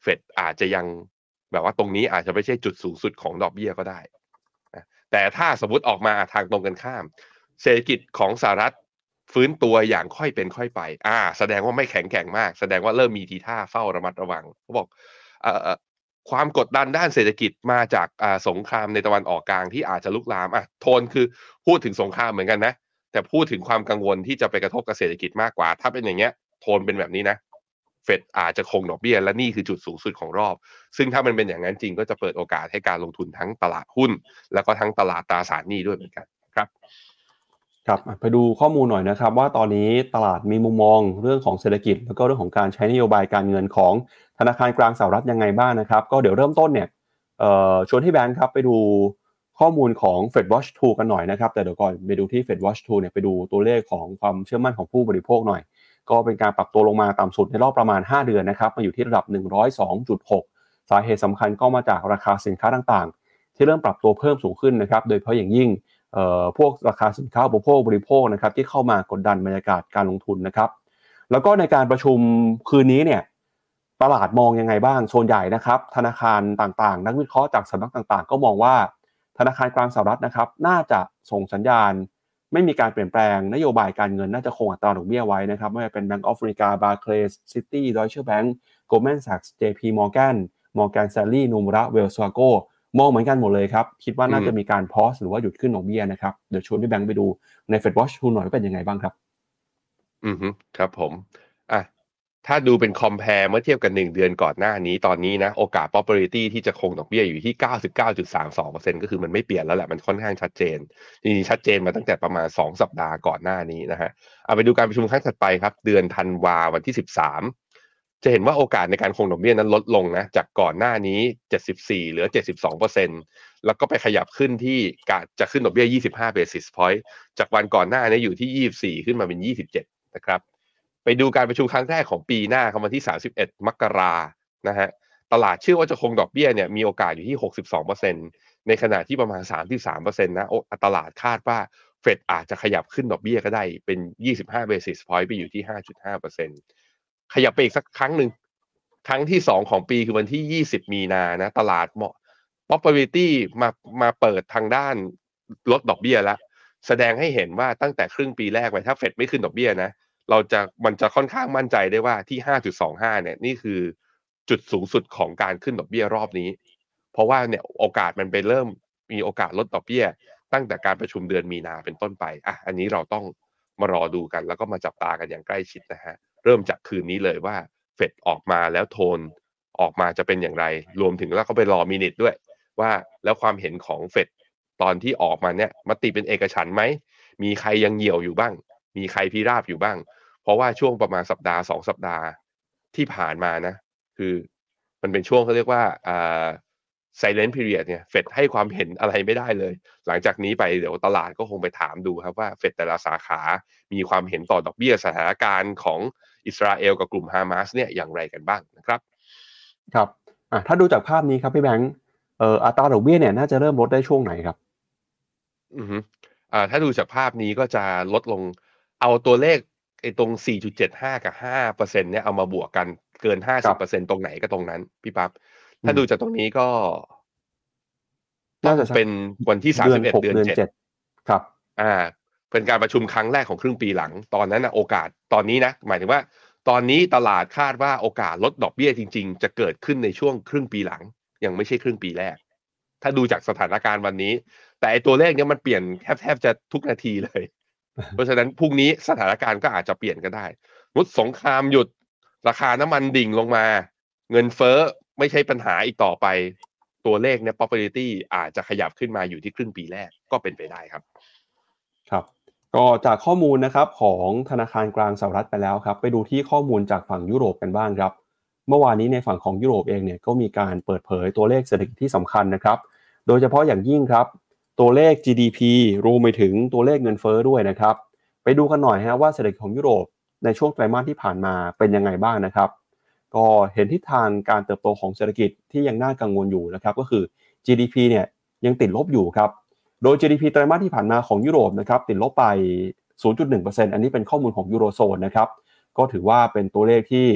เฟดอาจจะยังแบบว่าตรงนี้อาจจะไม่ใช่จุดสูงสุดของดอกเบี้ยก็ได้แต่ถ้าสมมุติออกมาทางตรงกันข้ามเศรษฐกิจของสหรัฐฟื้นตัวอย่างค่อยเป็นค่อยไปอ่าแสดงว่าไม่แข็งแกร่งมากแสดงว่าเริ่มมีทีท่าเฝ้าระมัดระวังเขาบอกเอ่อความกดดันด้านเศรษฐกิจมาจากอ่าสงครามในตะวันออกกลางที่อาจจะลุกลามอ่ะโทนคือพูดถึงสงครามเหมือนกันนะแต่พูดถึงความกังวลที่จะไปกระทบกับเศรษฐกิจมากกว่าถ้าเป็นอย่างเงี้ยโทนเป็นแบบนี้นะเฟดอาจจะคงดอกเบี้ยและนี่คือจุดสูงสุดของรอบซึ่งถ้ามันเป็นอย่างนั้นจริงก็จะเปิดโอกาสให้การลงทุนทั้งตลาดหุ้นแล้วก็ทั้งตลาดตราสารหนี้ด้วยเหมือนกันครับครับไปดูข้อมูลหน่อยนะครับว่าตอนนี้ตลาดมีมุมมองเรื่องของเศรษฐกิจแล้วก็เรื่องของการใช้นโยบายการเงินของธนาคารกลางสหรัฐยังไงบ้างนะครับก็เดี๋ยวเริ่มต้นเนี่ยเอ่อชวนให้แบงค์ครับไปดู ข้อมูลของ Fed Watch ทูกันหน่อยนะครับแต่เดี๋ยวก่อนไปดูที่ Fed Watch ทูเนี่ยไปดูตัวเลขของความเชื่อมั่นของผู้บริโภคหน่อยก็เป็นการปรับตัวลงมาต่ำสุดในรอบประมาณห้าเดือนนะครับมาอยู่ที่ระดับ หนึ่งร้อยสองจุดหก สาเหตุสำคัญก็มาจากราคาสินค้าต่างๆที่เริ่มปรับตัวเพิ่มสูงขึ้นนะครับโดยเฉพาะอย่างยิ่งเอ่อพวกราคาสินค้าอุปโภคบริโภคนะครับที่เข้ามากดดันบรรยากาศการลงทุนนะครับแล้วก็ในการประชุมคืนนี้เนี่ยตลาดมองยังไงบ้างโซนใหญ่นะครับธนาคารต่างๆนักวิเคราะห์จากสำนักต่างๆก็มองว่าธนาคารกลางสหรัฐนะครับน่าจะส่งสัญญาณไม่มีการเปลี่ยนแปลงนโยบายการเงินน่าจะคงอัตราดอกเบี้ยไว้นะครับไม่ว่าเป็น Bank of America, Barclays, City, Deutsche Bank, Goldman Sachs, เจ พี Morgan, Morgan Stanley, Nomura, Wells Fargo มองเหมือนกันหมดเลยครับคิดว่าน่าจะมีการพอสหรือว่าหยุดขึ้นดอกเบี้ยนะครับเดี๋ยวชวนพี่แบงค์ไปดูใน Fed Watch ทูหน่อยว่าเป็นยังไงบ้างครับอือฮึครับผมอ่ะถ้าดูเป็น compare เมื่อเทียบกันหนึ่งเดือนก่อนหน้านี้ตอนนี้นะโอกาส probability ที่จะคงดอกเบี้ยอยู่ที่ เก้าสิบเก้าจุดสามสองเปอร์เซ็นต์ ก็คือมันไม่เปลี่ยนแล้วแหละมันค่อนข้างชัดเจนจริงๆชัดเจนมาตั้งแต่ประมาณสองสัปดาห์ก่อนหน้านี้นะฮะเอาไปดูการประชุมครั้งถัดไปครับเดือนธันวาวันที่สิบสามจะเห็นว่าโอกาสในการคงดอกเบี้ยนั้นลดลงนะจากก่อนหน้านี้เจ็ดสิบสี่เหลือ เจ็ดสิบสองเปอร์เซ็นต์ แล้วก็ไปขยับขึ้นที่จะขึ้นดอกเบี้ยยี่สิบห้า basis point จากวันก่อนหน้านี้อยู่ที่ยี่สิบสี่ขึ้นมาเป็นยี่สิบเจ็ดนะครับไปดูการประชุมครั้งแรกของปีหน้าครับวันที่สามสิบเอ็ดมกรานะฮะตลาดเชื่อว่าจะคงดอกเบี้ยเนี่ยมีโอกาสอยู่ที่ หกสิบสองเปอร์เซ็นต์ ในขณะที่ประมาณ สามสิบสามเปอร์เซ็นต์ นะตลาดคาดว่าเฟดอาจจะขยับขึ้นดอกเบี้ยก็ได้เป็นยี่สิบห้า basis point ไปอยู่ที่ ห้าจุดห้าเปอร์เซ็นต์ ขยับไปอีกสักครั้งหนึ่งครั้งที่สองของปีคือวันที่ยี่สิบมีนานะตลาด probability มามาเปิดทางด้านลดดอกเบี้ยแล้วแสดงให้เห็นว่าตั้งแต่ครึ่งปีแรกไปถ้าเฟดไม่ขึ้นดอกเบี้ยนะเราจะมันจะค่อนข้างมั่นใจได้ว่าที่ ห้าจุดสองห้า เนี่ยนี่คือจุดสูงสุดของการขึ้นดอกเบี้ยรอบนี้เพราะว่าเนี่ยโอกาสมันไปเริ่มมีโอกาสลดดอกเบี้ยตั้งแต่การประชุมเดือนมีนาเป็นต้นไปอ่ะอันนี้เราต้องมารอดูกันแล้วก็มาจับตากันอย่างใกล้ชิดนะฮะเริ่มจากคืนนี้เลยว่าเฟดออกมาแล้วโทนออกมาจะเป็นอย่างไรรวมถึงแล้วก็ไปรอมินิทด้วยว่าแล้วความเห็นของเฟดตอนที่ออกมาเนี่ยมติเป็นเอกฉันท์ไหมมีใครยังเหี่ยวอยู่บ้างมีใครพิราบอยู่บ้างเพราะว่าช่วงประมาณสัปดาห์สองสัปดาห์ที่ผ่านมานะคือมันเป็นช่วงเขาเรียกว่าอ่า silent period เนี่ยเฟดให้ความเห็นอะไรไม่ได้เลยหลังจากนี้ไปเดี๋ยวตลาดก็คงไปถามดูครับว่าเฟดแต่ละสาขามีความเห็นต่อดอกเบี้ยสถานการณ์ของอิสราเอลกับกลุ่มฮามาสเนี่ยอย่างไรกันบ้างนะครับครับอ่ะถ้าดูจากภาพนี้ครับพี่แบงค์เอ่ออัตราดอกเบี้ยเนี่ยน่าจะเริ่มลดได้ช่วงไหนครับอืออ่าถ้าดูจากภาพนี้ก็จะลดลงเอาตัวเลขไอ้ตรง สี่จุดเจ็ดห้า กับ ห้าเปอร์เซ็นต์ เนี่ยเอามาบวกกันเกิน ห้าสิบเปอร์เซ็นต์ ตรงไหนก็ตรงนั้นพี่ปั๊บถ้าดูจากตรงนี้ก็น่าจะเป็นวันที่สามสิบเอ็ดเดือนเจ็ดครับอ่าเป็นการประชุมครั้งแรกของครึ่งปีหลังตอนนั้นนะโอกาสตอนนี้นะหมายถึงว่าตอนนี้ตลาดคาดว่าโอกาสลดดอกเบี้ยจริงๆจะเกิดขึ้นในช่วงครึ่งปีหลังยังไม่ใช่ครึ่งปีแรกถ้าดูจากสถานการณ์วันนี้แต่ไอ้ตัวเลขเนี่ยมันเปลี่ยนแทบจะทุกนาทีเลยเพราะฉะนั้นพรุ่งนี้สถานการณ์ก็อาจจะเปลี่ยนก็ได้มุดสงครามหยุดราคาน้ำมันดิ่งลงมาเงินเฟ้อไม่ใช่ปัญหาอีกต่อไปตัวเลขเนี่ย probability อาจจะขยับขึ้นมาอยู่ที่ครึ่งปีแรกก็เป็นไปได้ครับครับก็จากข้อมูลนะครับของธนาคารกลางสหรัฐไปแล้วครับไปดูที่ข้อมูลจากฝั่งยุโรปกันบ้างครับเมื่อวานนี้ในฝั่งของยุโรปเองเนี่ยก็มีการเปิดเผยตัวเลขเศรษฐกิจที่สำคัญนะครับโดยเฉพาะอย่างยิ่งครับตัวเลข จี ดี พี รวมไปถึงตัวเลขเงินเฟ้อด้วยนะครับไปดูกันหน่อยฮะว่าเศรษฐกิจของยุโรปในช่วงไตรมาสที่ผ่านมาเป็นยังไงบ้างนะครับก็เห็นทิศทางการเติบโตของเศรษฐกิจที่ยังน่ากังวลอยู่นะครับก็คือ จี ดี พี เนี่ยยังติดลบอยู่ครับโดย จี ดี พี ไตรมาสที่ผ่านมาของยุโรปนะครับติดลบไป ศูนย์จุดหนึ่งเปอร์เซ็นต์ อันนี้เป็นข้อมูลของยูโรโซนนะครับก็ถือว่าเป็นตัวเลขที่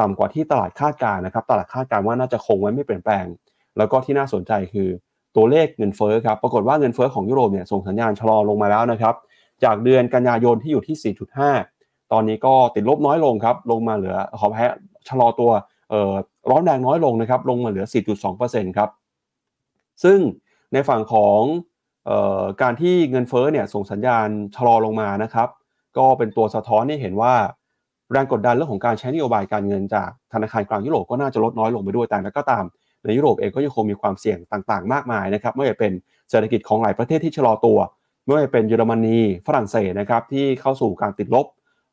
ต่ำกว่าที่ตลาดคาดการณ์นะครับตลาดคาดการณ์ว่าน่าจะคงไว้ไม่เปลี่ยนแปลงแล้วก็ที่น่าสนใจคือตัวเลขเงินเฟ้อครับปรากฏว่าเงินเฟ้อของยุโรปเนี่ยส่งสัญญาณชะลอลงมาแล้วนะครับจากเดือนกันยายนที่อยู่ที่ สี่จุดห้า ตอนนี้ก็ติดลบน้อยลงครับลงมาเหลือขอแพ้ชะลอตัวเอ่อร้อนแรงน้อยลงนะครับลงมาเหลือ สี่จุดสองเปอร์เซ็นต์ ครับซึ่งในฝั่งของเอ่อการที่เงินเฟ้อเนี่ยส่งสัญญาณชะลอลงมานะครับก็เป็นตัวสะท้อนให้เห็นว่าแรงกดดันเรื่องของการใช้นโยบายการเงินจากธนาคารกลางยุโรปก็น่าจะลดน้อยลงไปด้วยแต่แล้วก็ตามในยุโรปเองก็ยังคงมีความเสี่ยงต่างๆมากมายนะครับไม่ว่าจะเป็นเศรษฐกิจของหลายประเทศที่ชะลอตัวไม่ว่าจะเป็นเยอรมนีฝรั่งเศสนะครับที่เข้าสู่การติดลบ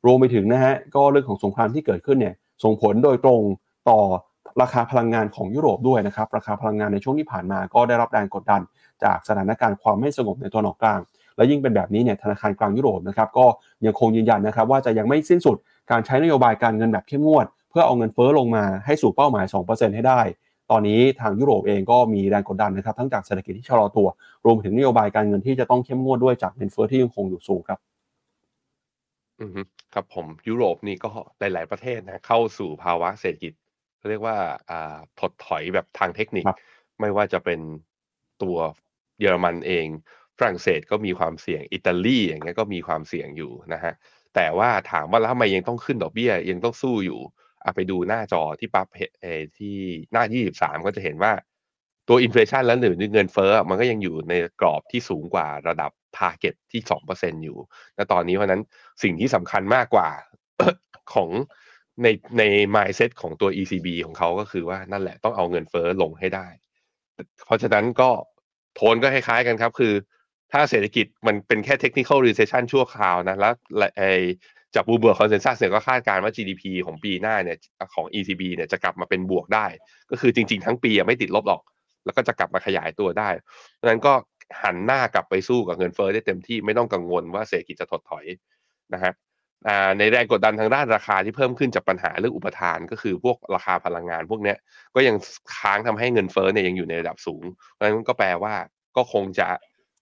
รวมไปถึงนะฮะก็เรื่องของสงครามที่เกิดขึ้นเนี่ยส่งผลโดยตรงต่อผ ราคาพลังงานของยุโรปด้วยนะครับราคาพลังงานในช่วงที่ผ่านมาก็ได้รับแรงกดดันจากสถานการณ์ความไม่สงบในตะวันออกกลางและยิ่งเป็นแบบนี้เนี่ยธนาคารกลางยุโรปนะครับก็ยังคงยืนยันนะครับว่าจะยังไม่สิ้นสุดการใช้นโยบายการเงินแบบเข้มงวดเพื่อเอาเงินเฟ้อลงมาให้สู่เป้าหมาย สองเปอร์เซ็นต์ ให้ได้ตอนนี้ทางยุโรปเองก็มีแรงกดดันนะครับทั้งจากเศรษฐกิจที่ชะลอตัวรวมถึงนโยบายการเงินที่จะต้องเข้มงวดด้วยจากเงินเฟ้อที่ยังคงอยู่สูงครับอืมครับผมยุโรปนี่ก็หลายๆประเทศนะเข้าสู่ภาวะเศรษฐกิจเรียกว่าอ่าถดถอยแบบทางเทคนิคไม่ว่าจะเป็นตัวเยอรมันเองฝรั่งเศสก็มีความเสี่ยงอิตาลีอย่างเงี้ยก็มีความเสี่ยงอยู่นะฮะแต่ว่าถามว่าแล้วทำไมยังต้องขึ้นดอกเบี้ยยังต้องสู้อยู่เอาไปดูหน้าจอที่ปั๊บเอที่หน้ายี่สิบสามก็จะเห็นว่าตัวอินเฟลชันและหรือเงินเฟ้อมันก็ยังอยู่ในกรอบที่สูงกว่าระดับทาร์เก็ตที่ สองเปอร์เซ็นต์ อยู่ณตอนนี้เพราะนั้นสิ่งที่สำคัญมากกว่า ของในใน mindset ของตัว อี ซี บี ของเขาก็คือว่านั่นแหละต้องเอาเงินเฟ้อลงให้ได้เพราะฉะนั้นก็โทนก็คล้ายๆกันครับคือถ้าเศรษฐกิจมันเป็นแค่ technical recession ชั่วคราวนะแล้วไอจากบูเบอร์คอนเซนแซสเนี่ยก็คาดการณ์ว่า จี ดี พี ของปีหน้าเนี่ยของ อี ซี บี เนี่ยจะกลับมาเป็นบวกได้ก็คือจริงๆทั้งปีไม่ติดลบหรอกแล้วก็จะกลับมาขยายตัวได้เพราะฉะนั้นก็หันหน้ากลับไปสู้กับเงินเฟ้อได้เต็มที่ไม่ต้องกังวลว่าเศรษฐกิจจะถดถอยนะฮะในแรงกดดันทางด้านราคาที่เพิ่มขึ้นจากปัญหาเรื่องอุปทานก็คือพวกราคาพลังงานพวกเนี้ยก็ยังค้างทำให้เงินเฟ้อเนี่ยยังอยู่ในระดับสูงเพราะฉะนั้นก็แปลว่าก็คงจะ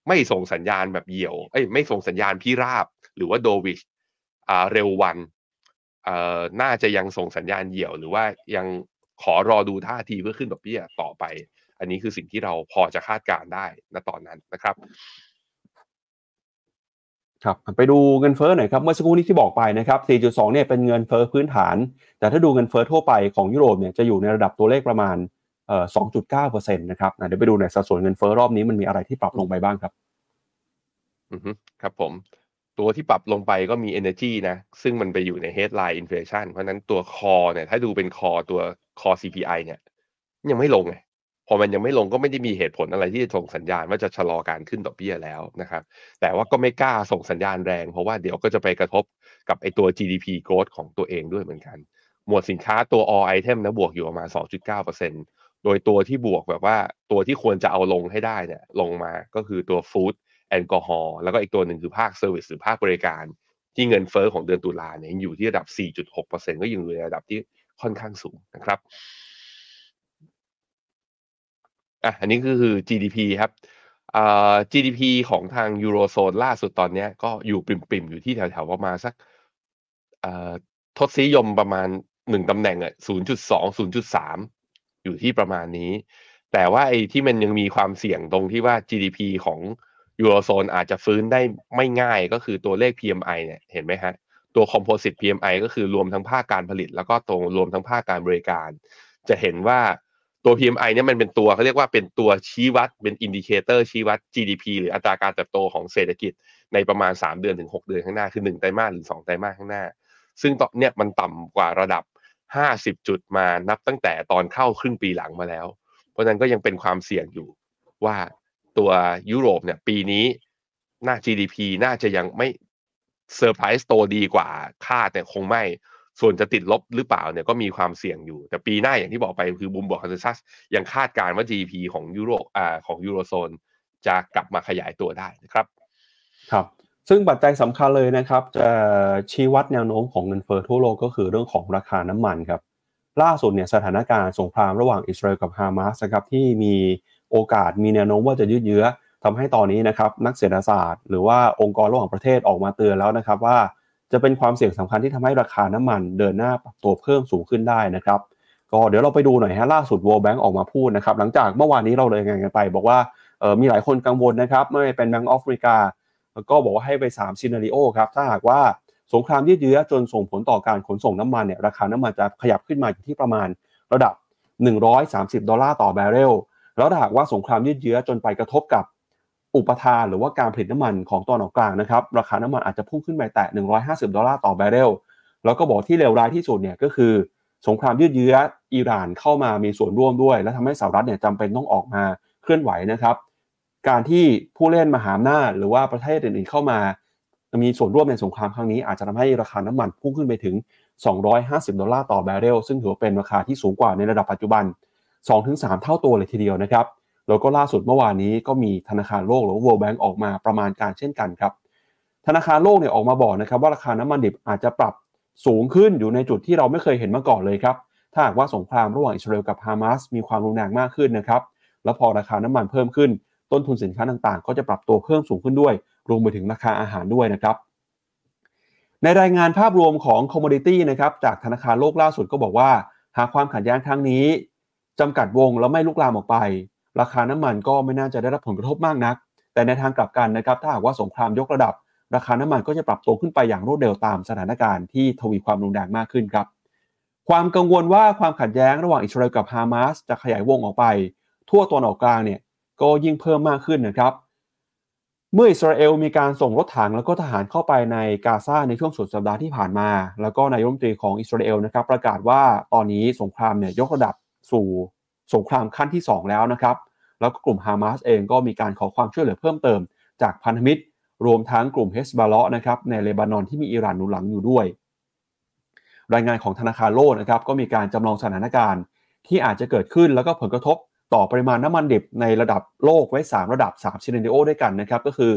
ไม่ส่งสัญญาณแบบเหี่ยวเอ้ยไม่ส่งสัญญาณพิราบหรือว่าโดวิชอ่าเร็ววันเอ่อน่าจะยังส่งสัญญาณเหี่ยวหรือว่ายังขอรอดูท่าทีเพื่อขึ้นดอกเบี้ยต่อไปอันนี้คือสิ่งที่เราพอจะคาดการณ์ได้ณตอนนั้นนะครับครับไปดูเงินเฟ้อหน่อยครับเมื่อสักครู่นี้ที่บอกไปนะครับ สี่จุดสอง เนี่ยเป็นเงินเฟ้อพื้นฐานแต่ถ้าดูเงินเฟ้อทั่วไปของยุโรปเนี่ยจะอยู่ในระดับตัวเลขประมาณเอ่อ สองจุดเก้าเปอร์เซ็นต์ นะครับเดี๋ยวไปดูในสัดส่วนเงินเฟ้อรอบนี้มันมีอะไรที่ปรับลงไปบ้างครับอือฮึครับผมตัวที่ปรับลงไปก็มี energy นะซึ่งมันไปอยู่ใน headline inflation เพราะนั้นตัว core เนี่ยถ้าดูเป็น core ตัว core ซี พี ไอ เนี่ยยังไม่ลงไงพอมันยังไม่ลงก็ไม่ได้มีเหตุผลอะไรที่จะส่งสัญญาณว่าจะชะลอการขึ้นดอกเบี้ยแล้วนะครับแต่ว่าก็ไม่กล้าส่งสัญญาณแรงเพราะว่าเดี๋ยวก็จะไปกระทบกับไอ้ตัว จี ดี พี growth ของตัวเองด้วยเหมือนกันหมวดสินค้าตัว all item นะบวกอยู่ประมาณ สองจุดเก้าเปอร์เซ็นต์ โดยตัวที่บวกแบบว่าตัวที่ควรจะเอาลงให้ได้เนี่ยลงมาก็คือตัว foodแอลกอฮอล์แล้วก็อีกตัวหนึ่งคือภาคเซอร์วิสหรือภาคบริการที่เงินเฟ้อของเดือนตุลาเนี่ยอยู่ที่ระดับ สี่จุดหกเปอร์เซ็นต์ ก็ยังอยู่ในระดับที่ค่อนข้างสูงนะครับอ่ะอันนี้ก็คือ จี ดี พี ครับอ่า จี ดี พี ของทางยูโรโซนล่าสุดตอนนี้ก็อยู่ปริ่มๆอยู่ที่แถวๆประมาณสักอ่าทศนิยมประมาณหนึ่งตำแหน่งอ่ะ ศูนย์จุดสอง ศูนย์จุดสาม อยู่ที่ประมาณนี้แต่ว่าไอ้ที่มันยังมีความเสี่ยงตรงที่ว่า จี ดี พี ของยูโรโซนอาจจะฟื้นได้ไม่ง่ายก็คือตัวเลข พี เอ็ม ไอ เนี่ยเห็นไหมฮะตัว Composite พี เอ็ม ไอ ก็คือรวมทั้งภาคการผลิตแล้วก็ตรงรวมทั้งภาคการบริการจะเห็นว่าตัว พี เอ็ม ไอ เนี่ยมันเป็นตัวเขาเรียกว่าเป็นตัวชี้วัดเป็น indicator ชี้วัด จี ดี พี หรืออัตราการเติบโตของเศรษฐกิจในประมาณสามเดือนถึงหกเดือนข้างหน้าคือหนึ่งไตรมาสหรือสองไตรมาสข้างหน้าซึ่งตอนเนี้ยมันต่ำกว่าระดับห้าสิบจุดมานับตั้งแต่ตอนเข้าครึ่งปีหลังมาแล้วเพราะฉะนั้นก็ยังเป็นความเสี่ยงอยู่ว่าตัวยุโรปเนี่ยปีนี้หน้า จี ดี พี น่าจะยังไม่เซอร์ไพรส์โตดีกว่าคาดเนี่ยคงไม่ส่วนจะติดลบหรือเปล่าเนี่ยก็มีความเสี่ยงอยู่แต่ปีหน้าอย่างที่บอกไปคือบูมบวกคอนเซนซัสยังคาดการณ์ว่า จี ดี พี ของยุโรปอ่าของยูโรโซนจะกลับมาขยายตัวได้นะครับครับซึ่งปัจจัยสำคัญเลยนะครับจะชี้วัดแนวโน้มของเงินเฟ้อทั่วโลกก็คือเรื่องของราคาน้ำมันครับล่าสุดเนี่ยสถานการณ์สงครามระหว่างอิสราเอลกับฮามาสนะครับที่มีโอกาสมีแนวโน้มว่าจะยืดเยื้อทำให้ตอนนี้นะครับนักเศรษฐศาสตร์หรือว่าองค์กรระหว่างประเทศออกมาเตือนแล้วนะครับว่าจะเป็นความเสี่ยงสำคัญที่ทำให้ราคาน้ำมันเดินหน้าปรับตัวเพิ่มสูงขึ้นได้นะครับก็เดี๋ยวเราไปดูหน่อยฮะล่าสุด World Bank ออกมาพูดนะครับหลังจากเมื่อวานนี้เราเลยงานกันไปบอกว่าเอ่อมีหลายคนกังวลนะครับไม่เป็น Bank of Africa ก็บอกว่าให้ไปสามซีนาริโอครับถ้าหากว่าสงครามยืดเยื้อจนส่งผลต่อการขนส่งน้ำมันเนี่ยราคาน้ำมันจะขยับขึ้นมาอยู่ที่ประมาณระดับหนึ่งร้อยสามสิบดอลลาร์ต่อแบเรลแล้วถ้าหากว่าสงครามยืดเยื้อจนไปกระทบกับอุปทานหรือว่าการผลิตน้ำมันของตะวันออกกลางนะครับราคาน้ำมันอาจจะพุ่งขึ้นไปแตะหนึ่งร้อยห้าสิบดอลลาร์ต่อแบเรลแล้วก็บอกที่เลวร้ายที่สุดเนี่ยก็คือสงครามยืดเยื้ออิหร่านเข้ามามีส่วนร่วมด้วยและทำให้สหรัฐเนี่ยจำเป็นต้องออกมาเคลื่อนไหวนะครับการที่ผู้เล่นมหาอำนาจหรือว่าประเทศอื่นๆเข้ามามีส่วนร่วมในสงครามครั้งนี้อาจจะทำให้ราคาน้ำมันพุ่งขึ้นไปถึง สองร้อยห้าสิบดอลลาร์ต่อแบเรลซึ่งถือว่าเป็นราคาที่สูงกว่าในระดับปัจจุบัน สองถึงสาม เท่าตัวเลยทีเดียวนะครับแล้วก็ล่าสุดเมื่อวานนี้ก็มีธนาคารโลกหรือ World Bank ออกมาประมาณการเช่นกันครับธนาคารโลกเนี่ยออกมาบอกนะครับว่าราคาน้ำมันดิบอาจจะปรับสูงขึ้นอยู่ในจุดที่เราไม่เคยเห็นมาก่อนเลยครับถ้าหากว่าสงครามระหว่างอิสราเอลกับฮามาสมีความรุนแรงมากขึ้นนะครับแล้วพอราคาน้ำมันเพิ่มขึ้นต้นทุนสินค้าต่างๆก็จะปรับตัวเพิ่มสูงขึ้นด้วยรวมไปถึงราคาอาหารด้วยนะครับในรายงานภาพรวมของคอมโมดิตี้นะครับจากธนาคารโลกล่าสุดก็บอกว่าหากความขัดแย้งครั้งนี้จำกัดวงแล้วไม่ลุกลามออกไปราคาน้ำมันก็ไม่น่าจะได้รับผลกระทบมากนักแต่ในทางกลับกันนะครับถ้าหากว่าสงครามยกระดับราคาน้ำมันก็จะปรับตัวขึ้นไปอย่างรวดเร็วตามสถานการณ์ที่ทวีความรุนแรงมากขึ้นครับความกังวลว่าความขัดแย้งระหว่างอิสราเอลกับฮามาสจะขยายวงออกไปทั่วตะวันออกกลางเนี่ยก็ยิ่งเพิ่มมากขึ้นนะครับเมื่ออิสราเอลมีการส่งรถถังแล้วก็ทหารเข้าไปในกาซาในช่วงสุดสัปดาห์ที่ผ่านมาแล้วก็นายกรัฐมนตรีของอิสราเอลนะครับประกาศว่าตอนนี้สงครามเนี่ยยกระดับสู่สงครามขั้นที่สองแล้วนะครับแล้วก็กลุ่มฮามาสเองก็มีการขอความช่วยเหลือเพิ่มเติมจากพันธมิตรรวมทั้งกลุ่มเฮสบอลาห์นะครับในเลบานอนที่มีอิหร่านหนุนหลังอยู่ด้วยรายงานของธนาคารโลกนะครับก็มีการจำลองสถานการณ์ที่อาจจะเกิดขึ้นแล้วก็ผลกระทบต่อปริมาณน้ำมันดิบในระดับโลกไว้สามระดับสามซีเนริโอด้วยกันนะครับก็คือ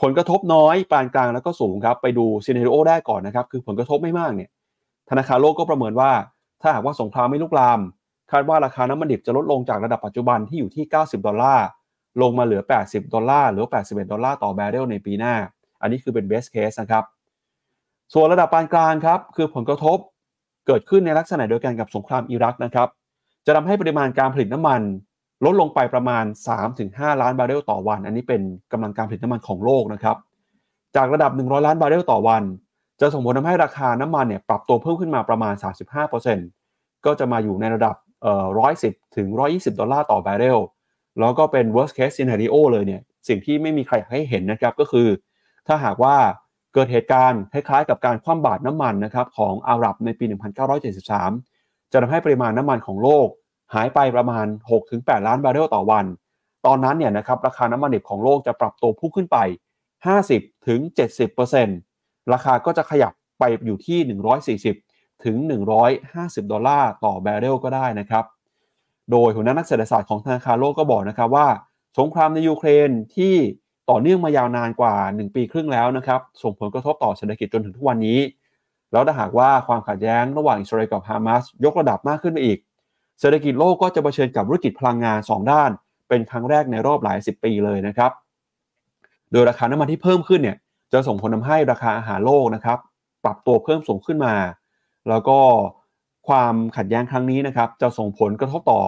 ผลกระทบน้อยปานกลางแล้วก็สูงครับไปดูซีเนริโอได้ก่อนนะครับคือผลกระทบไม่มากเนี่ยธนาคารโลกก็ประเมินว่าถ้าหากว่าสงครามไม่ลุกลามคาดว่าราคาน้ำมันดิบจะลดลงจากระดับปัจจุบันที่อยู่ที่เก้าสิบดอลลาร์ลงมาเหลือแปดสิบดอลลาร์หรือแปดสิบเอ็ดดอลลาร์ต่อแบเรลในปีหน้าอันนี้คือเป็น best case นะครับส่วนระดับปานกลางครับคือผลกระทบเกิดขึ้นในลักษณะเดียวกันกับสงครามอิรักนะครับจะทำให้ปริมาณการผลิตน้ำมันลดลงไปประมาณ สามถึงห้าล้านบาร์เรลต่อวันอันนี้เป็นกำลังการผลิตน้ำมันของโลกนะครับจากระดับหนึ่งร้อยล้านบาร์เรลต่อวันจะส่งผลทำให้ราคาน้ำมันเนี่ยปรับตัวเพิ่มขึ้นมาประมาณ สามสิบห้าเปอร์เซ็นต์ ก็จะมาอยู่ในระดับเอ่อ หนึ่งร้อยสิบถึงหนึ่งร้อยยี่สิบดอลลาร์ต่อแบเรลแล้วก็เป็น worst case scenario เลยเนี่ยสิ่งที่ไม่มีใครให้เห็นนะครับก็คือถ้าหากว่าเกิดเหตุการณ์คล้ายๆกับการคว่ำบาตรน้ำมันนะครับของอาหรับในปีหนึ่งพันเก้าร้อยเจ็ดสิบสามจะทำให้ปริมาณน้ำมันของโลกหายไปประมาณ หกถึงแปดล้านบาร์เรลต่อวันตอนนั้นเนี่ยนะครับราคาน้ำมันดิบของโลกจะปรับตัวพุ่งขึ้นไป ห้าสิบถึงเจ็ดสิบเปอร์เซ็นต์ ราคาก็จะขยับไปอยู่ที่ หนึ่งร้อยสี่สิบถึงหนึ่งร้อยห้าสิบดอลลาร์ต่อแบเรลก็ได้นะครับโดยหัวหน้านักเศรษฐศาสตร์ของธนาคารโลกก็บอกนะครับว่าสงครามในยูเครนที่ต่อเนื่องมายาวนานกว่าหนึ่งปีครึ่งแล้วนะครับส่งผลกระทบต่อเศรษฐกิจจนถึงทุกวันนี้แล้วถ้าหากว่าความขัดแย้งระหว่างอิสราเอลกับฮามาสยกระดับมากขึ้นไปอีกเศรษฐกิจโลกก็จะเผชิญกับธุรกิจพลังงานสองด้านเป็นครั้งแรกในรอบหลายสิบปีเลยนะครับโดยราคาน้ำมันที่เพิ่มขึ้นเนี่ยจะส่งผลทำให้ราคาอาหารโลกนะครับปรับตัวเพิ่มสูงขึ้นมาแล้วก็ความขัดแย้งครั้งนี้นะครับจะส่งผลกระทบต่อ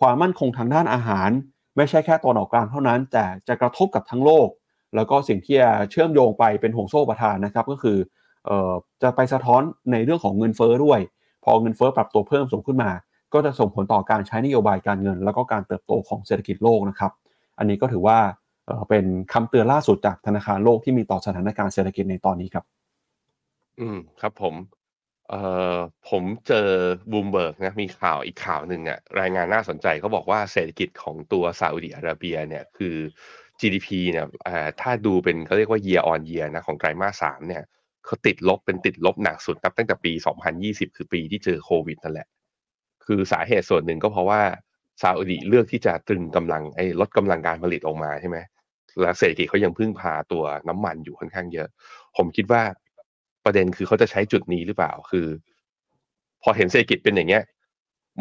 ความมั่นคงทางด้านอาหารไม่ใช่แค่ตอนออกกลางเท่านั้นแต่จะกระทบกับทั้งโลกแล้วก็สิ่งที่เชื่อมโยงไปเป็นห่วงโซ่อุปทานนะครับก็คือเอ่อจะไปสะท้อนในเรื่องของเงินเฟ้อด้วยพอเงินเฟ้อปรับตัวเพิ่มสูงขึ้นมาก็จะส่งผลต่อการใช้นโยบายการเงินแล้วก็การเติบโตของเศรษฐกิจโลกนะครับอันนี้ก็ถือว่าเอ่อเป็นคำเตือนล่าสุดจากธนาคารโลกที่มีต่อสถานการณ์เศรษฐกิจในตอนนี้ครับอืมครับผมเอ่อผมเจอบูมเบิร์กนะมีข่าวอีกข่าวหนึ่งอ่ะรายงานน่าสนใจเขาบอกว่าเศรษฐกิจของตัวซาอุดิอาระเบียเนี่ยคือ จี ดี พี เนี่ยอ่าถ้าดูเป็นเขาเรียกว่า year on year นะของไตรมาสสามเนี่ยเขาติดลบเป็นติดลบหนักสุดนับตั้งแต่ปีสองพันยี่สิบคือปีที่เจอโควิดนั่นแหละคือสาเหตุส่วนหนึ่งก็เพราะว่าซาอุดิเลือกที่จะตรึงกำลังไอ้ลดกำลังการผลิตออกมาใช่ไหมและเศรษฐกิจเขายังพึ่งพาตัวน้ำมันอยู่ค่อนข้างเยอะผมคิดว่าประเด็นคือเขาจะใช้จุดนี้หรือเปล่าคือพอเห็นเศรษฐกิจเป็นอย่างเงี้ย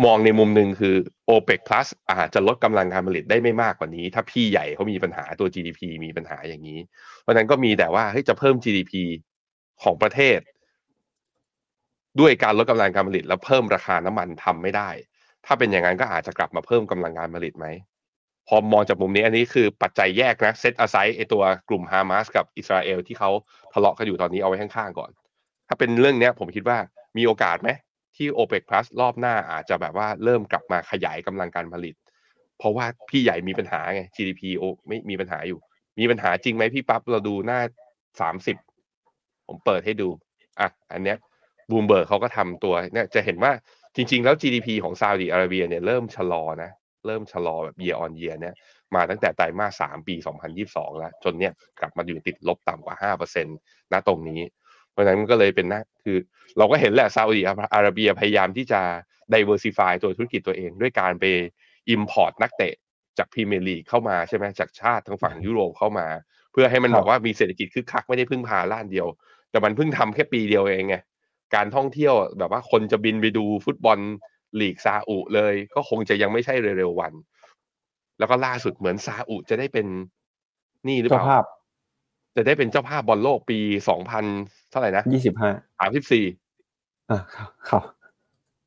มองในมุมหนึ่งคือ OPEC Plus อาจจะลดกำลังการผลิตได้ไม่มากกว่านี้ถ้าพี่ใหญ่เขามีปัญหาตัว จี ดี พี มีปัญหาอย่างนี้เพราะนั้นก็มีแต่ว่าเฮ้ยจะเพิ่ม จี ดี พี ของประเทศด้วยการลดกำลังการผลิตแล้วเพิ่มราคาน้ำมันทำไม่ได้ถ้าเป็นอย่างนั้นก็อาจจะกลับมาเพิ่มกำลังการผลิตไหมพอมองจากมุมนี้อันนี้คือปัจจัยแยกนะเซตอะไซด์ไอตัวกลุ่มฮามาสกับอิสราเอลที่เขาทะเลาะกันอยู่ตอนนี้เอาไว้ข้างๆก่อนถ้าเป็นเรื่องนี้ผมคิดว่ามีโอกาสไหมที่ OPEC Plus รอบหน้าอาจจะแบบว่าเริ่มกลับมาขยายกำลังการผลิตเพราะว่าพี่ใหญ่มีปัญหาไง จี ดี พี โอไม่มีปัญหาอยู่มีปัญหาจริงไหมพี่ปั๊บเราดูหน้าสามสิบผมเปิดให้ดูอ่ะอันเนี้ยบูมเบิร์กเขาก็ทำตัวเนี่ยจะเห็นว่าจริงๆแล้ว จี ดี พี ของซาอุดิอาระเบียเนี่ยเริ่มชะลอนะเริ่มชะลอแบบ year on year เนี่ยมาตั้งแต่ไตรมาสสามปีสองพันยี่สิบสองแล้วจนเนี่ยกลับมาอยู่ติดลบต่ำกว่า ห้าเปอร์เซ็นต์ ณตรงนี้เพ ราะฉะนั้นก็เลยเป็นนะคือเราก็เห็นแหละซาอุดิอาระเบียพยายามที่จะ diversify ตัวธุรกิจตัวเองด้วยการไป import นักเตะจากพรีเมียร์ลีกเข้ามาใช่ไหมจากชาติทางฝั่งยุโรปเข้ามาเพื่อให้มันบอกว่ามีเศรษฐกิจคึกคักไม่ได้พึ่งพาล้านเดียวแต่มันเพิ่งทำแค่ปีเดียวเองไงการท่องเที่ยวแบบว่าคนจะบินไปดูฟุตบอลลีกซาอุเลยก็คงจะยังไม่ใช่เร็วๆวันแล้วก็ล่าสุดเหมือนซาอุจะได้เป็นนี่หรือเปล่าจะได้เป็นเจ้าภาพบอลโลกปีสองพันเท่าไหร่นะยี่สิบห้า สามสิบสี่อ่าครับ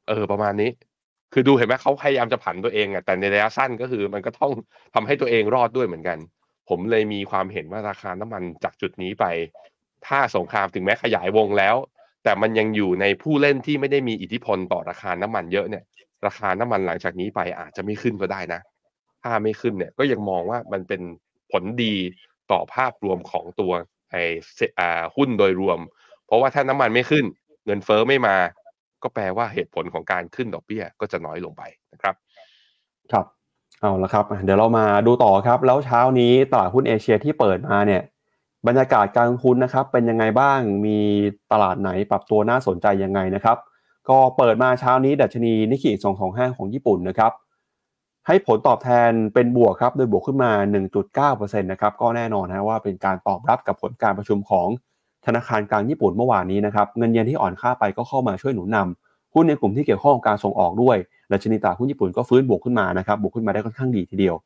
เออประมาณนี้คือดูเห็นไหมเขาพยายามจะผันตัวเองอ่ะแต่ในระยะสั้นก็คือมันก็ต้องทำให้ตัวเองรอดด้วยเหมือนกันผมเลยมีความเห็นว่าราคาน้ำมันจากจุดนี้ไปถ้าสงครามถึงแม้ขยายวงแล้วแต่มันยังอยู่ในผู้เล่นที่ไม่ได้มีอิทธิพลต่อราคาน้ำมันเยอะเนี่ยราคาน้ำมันหลังจากนี้ไปอาจจะไม่ขึ้นก็ได้นะถ้าไม่ขึ้นเนี่ยก็ยังมองว่ามันเป็นผลดีต่อภาพรวมของตัวไอ้อ่าหุ้นโดยรวมเพราะว่าถ้าน้ำมันไม่ขึ้นเงินเฟ้อไม่มาก็แปลว่าเหตุผลของการขึ้นดอกเบี้ยก็จะน้อยลงไปนะครับครับเอาละครับเดี๋ยวเรามาดูต่อครับแล้วเช้านี้ตลาดหุ้นเอเชียที่เปิดมาเนี่ยบรรยากาศการลงทุนนะครับเป็นยังไงบ้างมีตลาดไหนปรับตัวน่าสนใจยังไงนะครับก็เปิดมาเช้านี้ดัชนี Nike สองสองห้าของญี่ปุ่นนะครับให้ผลตอบแทนเป็นบวกครับโดยบวกขึ้นมา หนึ่งจุดเก้าเปอร์เซ็นต์ นะครับก็แน่นอนนะว่าเป็นการตอบรับกับผลการประชุมของธนาคารกลางญี่ปุ่นเมื่อวานนี้นะครับเงินเยนที่อ่อนค่าไปก็เข้ามาช่วยหนุนนำหุ้นในกลุ่มที่เกี่ยวข้องกับการส่งออกด้วยดัชนีตลาดหุ้นญี่ปุ่นก็ฟื้นบวกขึ้นมานะครับบวกขึ้นมาได้ค่อนข้างดีทีเดียว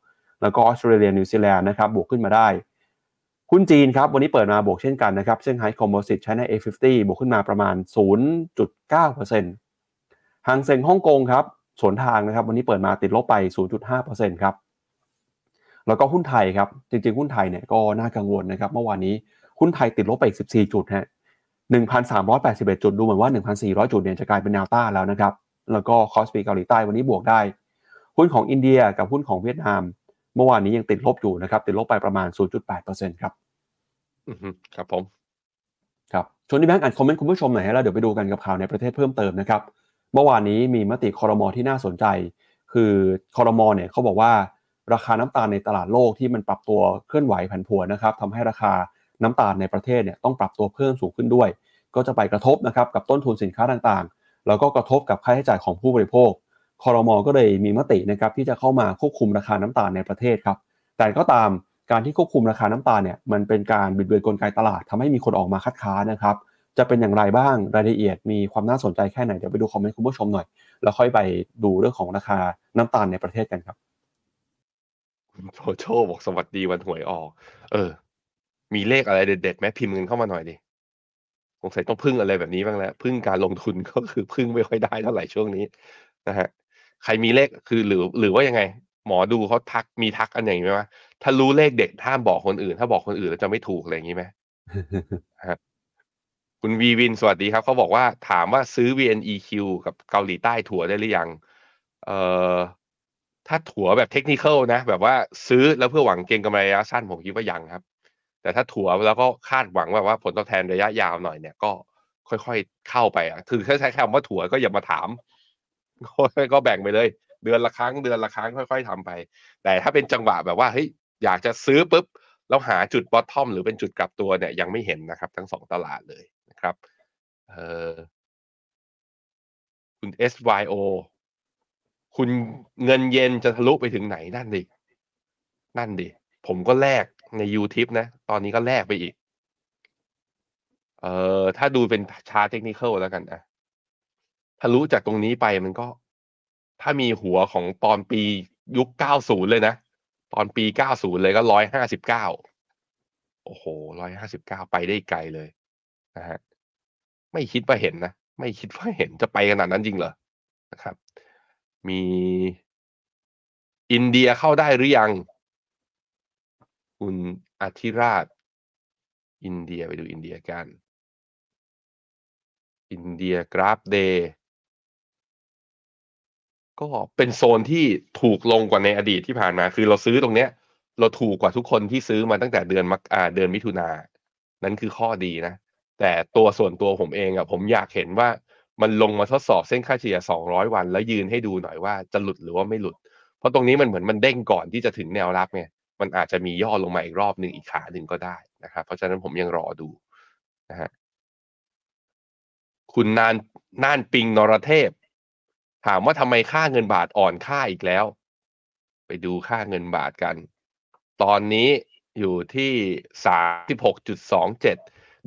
แล้วก็ออสเตรเลียนิวซีแลนด์นะครับบวกขึ้นมาได้หุ้นจีนครับวันนี้เปิดมาบวกเช่นกันนะครับเซี่ยงไฮ้คอมโพสิต China เอ ห้าสิบบวกขึ้นมาประมาณ ศูนย์จุดเก้าเปอร์เซ็นต์ หางเซ็งฮ่องกงครับสวนทางนะครับวันนี้เปิดมาติดลบไป ศูนย์จุดห้าเปอร์เซ็นต์ ครับแล้วก็หุ้นไทยครับจริงๆหุ้นไทยเนี่ยก็น่ากังวลนะครับเมื่อวานนี้หุ้นไทยติดลบไปอีกสิบสี่จุดฮะ หนึ่งพันสามร้อยแปดสิบเอ็ด จุดดูเหมือนว่า หนึ่งพันสี่ร้อย จุดเนี่ยจะกลายเป็นแนวต้านแล้วนะครับแล้วก็คอสปีเกาหลีใต้วันนี้บวกได้หุ้นของอินเดียกับหุ้นของเวียดนามเมื่อวานนี้ยังติดลบอยู่นะครับติดลบไปประมาณ ศูนย์จุดแปดเปอร์เซ็นต์ ครับอือครับผมครับชวนที่แบงค์อ่านคอมเมนต์คุณผู้ชมหน่อยฮะแล้วเดี๋ยวไปดูกันกับข่าวในประเทศเพิ่มเติมนะครับเมื่อวานนี้มีมติครม.ที่น่าสนใจคือครม.เนี่ยเขาบอกว่าราคาน้ำตาลในตลาดโลกที่มันปรับตัวเคลื่อนไหวผันผวนนะครับทำให้ราคาน้ำตาลในประเทศเนี่ยต้องปรับตัวเพิ่มสูงขึ้นด้วยก็จะไปกระทบนะครับกับต้นทุนสินค้าต่างๆแล้วก็กระทบกับค่าใช้จ่ายของผู้บริโภคครม.ก็เลยมีมตินะครับที่จะเข้ามาควบคุมราคาน้ำตาลในประเทศครับแต่ก็ตามการที่ควบคุมราคาน้ำตาลเนี่ยมันเป็นการบิดเบือนกลไกตลาดทำให้มีคนออกมาคัดค้านนะครับจะเป็นอย่างไรบ้างรายละเอียดมีความน่าสนใจแค่ไหนเดี๋ยวไปดูคอมเมนต์คุณผู้ชมหน่อยแล้วค่อยไปดูเรื่องของราคาน้ำตาลในประเทศกันครับคุณโชโชบอกสวัสดีวันหวยออกเออมีเลขอะไรเด็ดๆไหมพิมพ์เงินเข้ามาหน่อยดิสงสัยต้องพึ่งอะไรแบบนี้บ้างแล้วพึ่งการลงทุนก็คือพึ่งไม่ค่อยได้เท่าไหร่ช่วงนี้นะฮะใครมีเลขคือหรือหรือว่ายังไงหมอดูเขาทักมีทักอันอย่างนี้ไหมถ้ารู้เลขเด็ดห้ามบอกคนอื่นถ้าบอกคนอื่นแล้วจะไม่ถูกอะไรอย่างนี้ไหมฮะคุณวีวินสวัสดีครับเขาบอกว่าถามว่าซื้อ วี เอ็น อี คิว กับเกาหลีใต้ถั่วได้หรือยังเอ่อถ้าถั่วแบบเทคนิคอลนะแบบว่าซื้อแล้วเพื่อหวังเก็งกำไรระยะสั้นผมคิดว่ายังครับแต่ถ้าถั่วแล้วก็คาดหวังแบบว่าผลตอบแทนระยะยาวหน่อยเนี่ยก็ค่อยๆเข้าไปอ่ะคือถ้าใช้คำว่าถั่วก็อย่ามาถามก็แบ่งไปเลยเดือนละครั้งเดือนละครั้งค่อยๆทำไปแต่ถ้าเป็นจังหวะแบบว่าเฮ้ยอยากจะซื้อปุ๊บแล้วหาจุดบอททอมหรือเป็นจุดกลับตัวเนี่ยยังไม่เห็นนะครับทั้งสองตลาดเลยนะครับเอ่อคุณ เอส วาย โอ คุณเงินเย็นจะทะลุไปถึงไหนนั่นดินั่นดิผมก็แลกใน YouTube นะตอนนี้ก็แลกไปอีกเอ่อถ้าดูเป็นชาร์ตเทคนิคอลแล้วกันอ่ะทะลุจากตรงนี้ไปมันก็ถ้ามีหัวของตอนปียุคเก้าสิบเลยนะตอนปีเก้าสิบเลยก็หนึ่งร้อยห้าสิบเก้าโอ้โหหนึ่งร้อยห้าสิบเก้าไปได้ไกลเลยนะฮะไม่คิดว่าเห็นนะไม่คิดว่าเห็นจะไปขนาดนั้นจริงเหรอนะครับมีอินเดียเข้าได้หรือยังคุณอาธิราชอินเดียไปดูอินเดียกันอินเดียกราฟเดย์ก็เป็นโซนที่ถูกลงกว่าในอดีตที่ผ่านมาคือเราซื้อตรงเนี้ยเราถูกกว่าทุกคนที่ซื้อมาตั้งแต่เดือนมกราเดือนมิถุนานั้นคือข้อดีนะแต่ตัวส่วนตัวผมเองอ่ะผมอยากเห็นว่ามันลงมาทดสอบเส้นค่าเฉลี่ยสองร้อยวันแล้วยืนให้ดูหน่อยว่าจะหลุดหรือว่าไม่หลุดเพราะตรงนี้มันเหมือนมันเด้งก่อนที่จะถึงแนวรับไงมันอาจจะมีย่อลงมาอีกรอบนึงอีกขานึงก็ได้นะครับเพราะฉะนั้นผมยังรอดูนะฮะ คุณนานน่านปิงนรเทพถามว่าทำไมค่าเงินบาทอ่อนค่าอีกแล้วไปดูค่าเงินบาทกันตอนนี้อยู่ที่ สามสิบหกจุดสองเจ็ด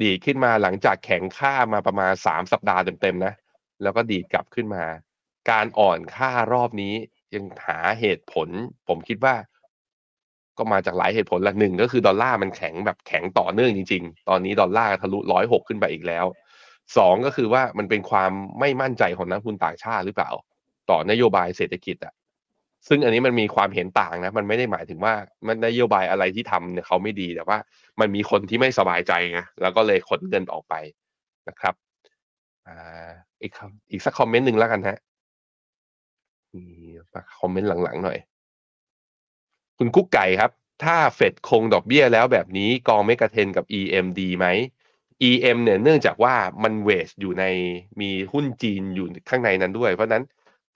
ดีขึ้นมาหลังจากแข็งค่ามาประมาณสามสัปดาห์เต็มๆนะแล้วก็ดีกลับขึ้นมาการอ่อนค่ารอบนี้ยังหาเหตุผลผมคิดว่าก็มาจากหลายเหตุผลละหนึ่งก็คือดอลลาร์มันแข็งแบบแข็งต่อเนื่องจริงๆตอนนี้ดอลลาร์ทะลุหนึ่งร้อยหกขึ้นไปอีกแล้วสองก็คือว่ามันเป็นความไม่มั่นใจของนักลงทุนต่างชาติหรือเปล่าต่อนโยบายเศรษฐกิจอ่ะซึ่งอันนี้มันมีความเห็นต่างนะมันไม่ได้หมายถึงว่ามันนโยบายอะไรที่ทำเนี่ยเขาไม่ดีแต่ว่ามันมีคนที่ไม่สบายใจไงแล้วก็เลยขนเงินออกไปนะครับอ่าอีกอีกสักคอมเมนต์หนึ่งแล้วกันฮะมีคอมเมนต์หลังๆหน่อยคุณกุ๊กไก่ครับถ้าเฟดคงดอกเบี้ยแล้วแบบนี้กองเมกะเทรนด์กับ อี เอ็ม ดี ไหม อี เอ็ม เนี่ยเนื่องจากว่ามันเวชอยู่ในมีหุ้นจีนอยู่ข้างในนั้นด้วยเพราะนั้น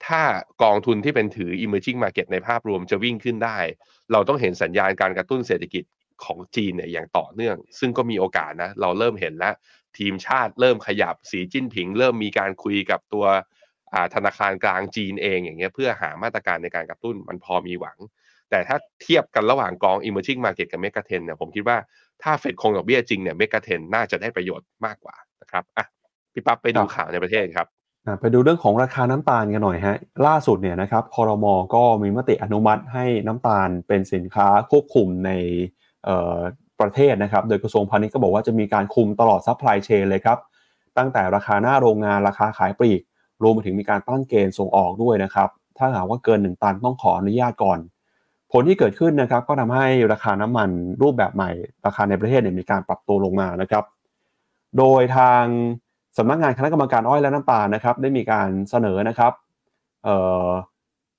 ถ้ากองทุนที่เป็นถือ emerging market ในภาพรวมจะวิ่งขึ้นได้เราต้องเห็นสัญญาณการกระตุ้นเศรษฐกิจของจีนเนี่ยอย่างต่อเนื่องซึ่งก็มีโอกาสนะเราเริ่มเห็นแล้วทีมชาติเริ่มขยับสีจิ้นผิงเริ่มมีการคุยกับตัวธนาคารกลางจีนเองอย่างเงี้ยเพื่อหามาตรการในการกระตุ้นมันพอมีหวังแต่ถ้าเทียบกันระหว่างกอง emerging market กับ mega trend เนี่ยผมคิดว่าถ้าเฟดคงดอกเบี้ยจริงเนี่ย mega trend น่าจะได้ประโยชน์มากกว่านะครับอ่ะพี่ปั๊บไปดูข่าวในประเทศครับไปดูเรื่องของราคาน้ำตาลกันหน่อยฮะล่าสุดเนี่ยนะครับครม.ก็มีมติอนุมัติให้น้ำตาลเป็นสินค้าควบคุมในประเทศนะครับโดยกระทรวงพาณิชย์ก็บอกว่าจะมีการคุมตลอดซัพพลายเชนเลยครับตั้งแต่ราคาหน้าโรงงานราคาขายปลีกรวมไปถึงมีการตั้งเกณฑ์ส่งออกด้วยนะครับถ้าหากว่าเกินหนึ่งตันต้องขออนุญาตก่อนผลที่เกิดขึ้นนะครับก็ทำให้ราคาน้ำมันรูปแบบใหม่ราคาในประเทศเนี่ยมีการปรับตัวลงมานะครับโดยทางสำนักงานคณะกรรมการอ้อยและน้ำตาลนะครับได้มีการเสนอนะครับเอ่อ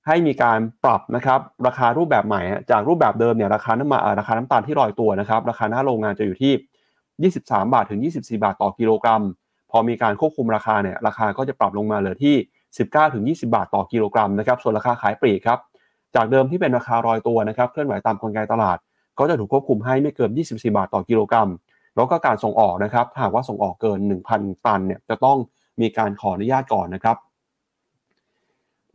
ให้มีการปรับนะครับราคารูปแบบใหม่จากรูปแบบเดิมเนี่ยราคาน้ำมันราคาน้ำตาลที่ลอยตัวนะครับราคาหน้าโรงงานจะอยู่ที่ยี่สิบสามบาทถึงยี่สิบสี่บาทต่อกิโลกรัมพอมีการควบคุมราคาเนี่ยราคาก็จะปรับลงมาเหลือที่สิบเก้าถึงยี่สิบบาทต่อกิโลกรัมนะครับส่วนราคาขายปลีกครับจากเดิมที่เป็นราคาลอยตัวนะครับเคลื่อนไหวตามกลไกตลาดก็จะถูกควบคุมให้ไม่เกินยี่สิบสี่บาทต่อกิโลกรัมแล้วก็การส่งออกนะครับหากว่าส่งออกเกิน หนึ่งพัน ตันเนี่ยจะต้องมีการขออนุญาตก่อนนะครับ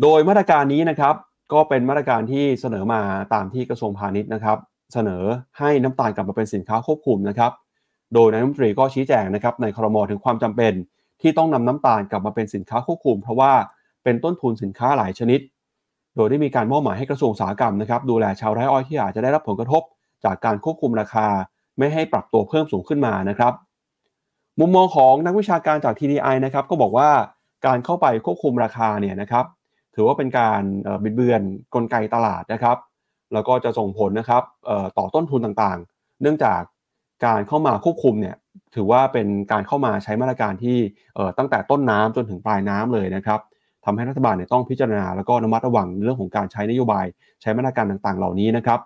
โดยมาตรการนี้นะครับก็เป็นมาตรการที่เสนอมาตามที่กระทรวงพาณิชย์นะครับเสนอให้น้ำตาลกลับมาเป็นสินค้าควบคุมนะครับโดยนายกรัฐมนตรีก็ชี้แจงนะครับในครม.ถึงความจำเป็นที่ต้องนำน้ำตาลกลับมาเป็นสินค้าควบคุมเพราะว่าเป็นต้นทุนสินค้าหลายชนิดโดยได้มีการมอบหมายให้กระทรวงอุตสาหกรรมนะครับดูแลชาวไร่อ้อยที่อาจจะได้รับผลกระทบจากการควบคุมราคาไม่ให้ปรับตัวเพิ่มสูงขึ้นมานะครับมุมมองของนักวิชาการจาก ที ดี ไอ นะครับก็บอกว่าการเข้าไปควบคุมราคาเนี่ยนะครับถือว่าเป็นการบิดเบือนกลไกตลาดนะครับแล้วก็จะส่งผลนะครับต่อต้นทุนต่างๆเนื่องจากการเข้ามาควบคุมเนี่ยถือว่าเป็นการเข้ามาใช้มาตรการที่ตั้งแต่ต้นน้ำจนถึงปลายน้ำเลยนะครับทำให้รัฐบาลเนี่ยต้องพิจารณาแล้วก็ระมัดระวังเรื่องของการใช้นโยบายใช้มาตรการต่างๆเหล่านี้นะครับ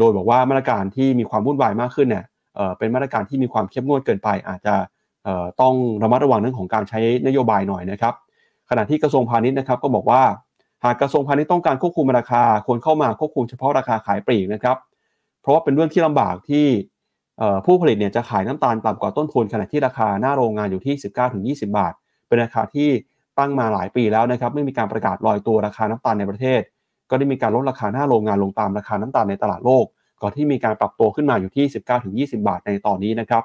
โดยบอกว่ามาตรการที่มีความวุ่นวายมากขึ้นเนี่ย เอ่อ เป็นมาตรการที่มีความเข้มงวดเกินไปอาจจะเอ่อต้องระมัดระวังเรื่องของการใช้นโยบายหน่อยนะครับขณะที่กระทรวงพาณิชย์นะครับก็บอกว่าหากกระทรวงพาณิชย์ต้องการควบคุมราคาควรเข้ามาควบคุมเฉพาะราคาขายปลีกนะครับเพราะว่าเป็นเรื่องที่ลำบากที่ผู้ผลิตเนี่ยจะขายน้ำตาลต่ำกว่าต้นทุนขณะที่ราคาหน้าโรงงานอยู่ที่สิบเก้าถึงยี่สิบบาทเป็นราคาที่ตั้งมาหลายปีแล้วนะครับไม่มีการประกาศลอยตัวราคาน้ำตาลในประเทศก็ได้มีการลดราคาหน้าโรงงานลงตามราคาน้ำตาลในตลาดโลกก่อนที่มีการปรับตัวขึ้นมาอยู่ที่ สิบเก้าถึงยี่สิบ บาทในตอนนี้นะครับ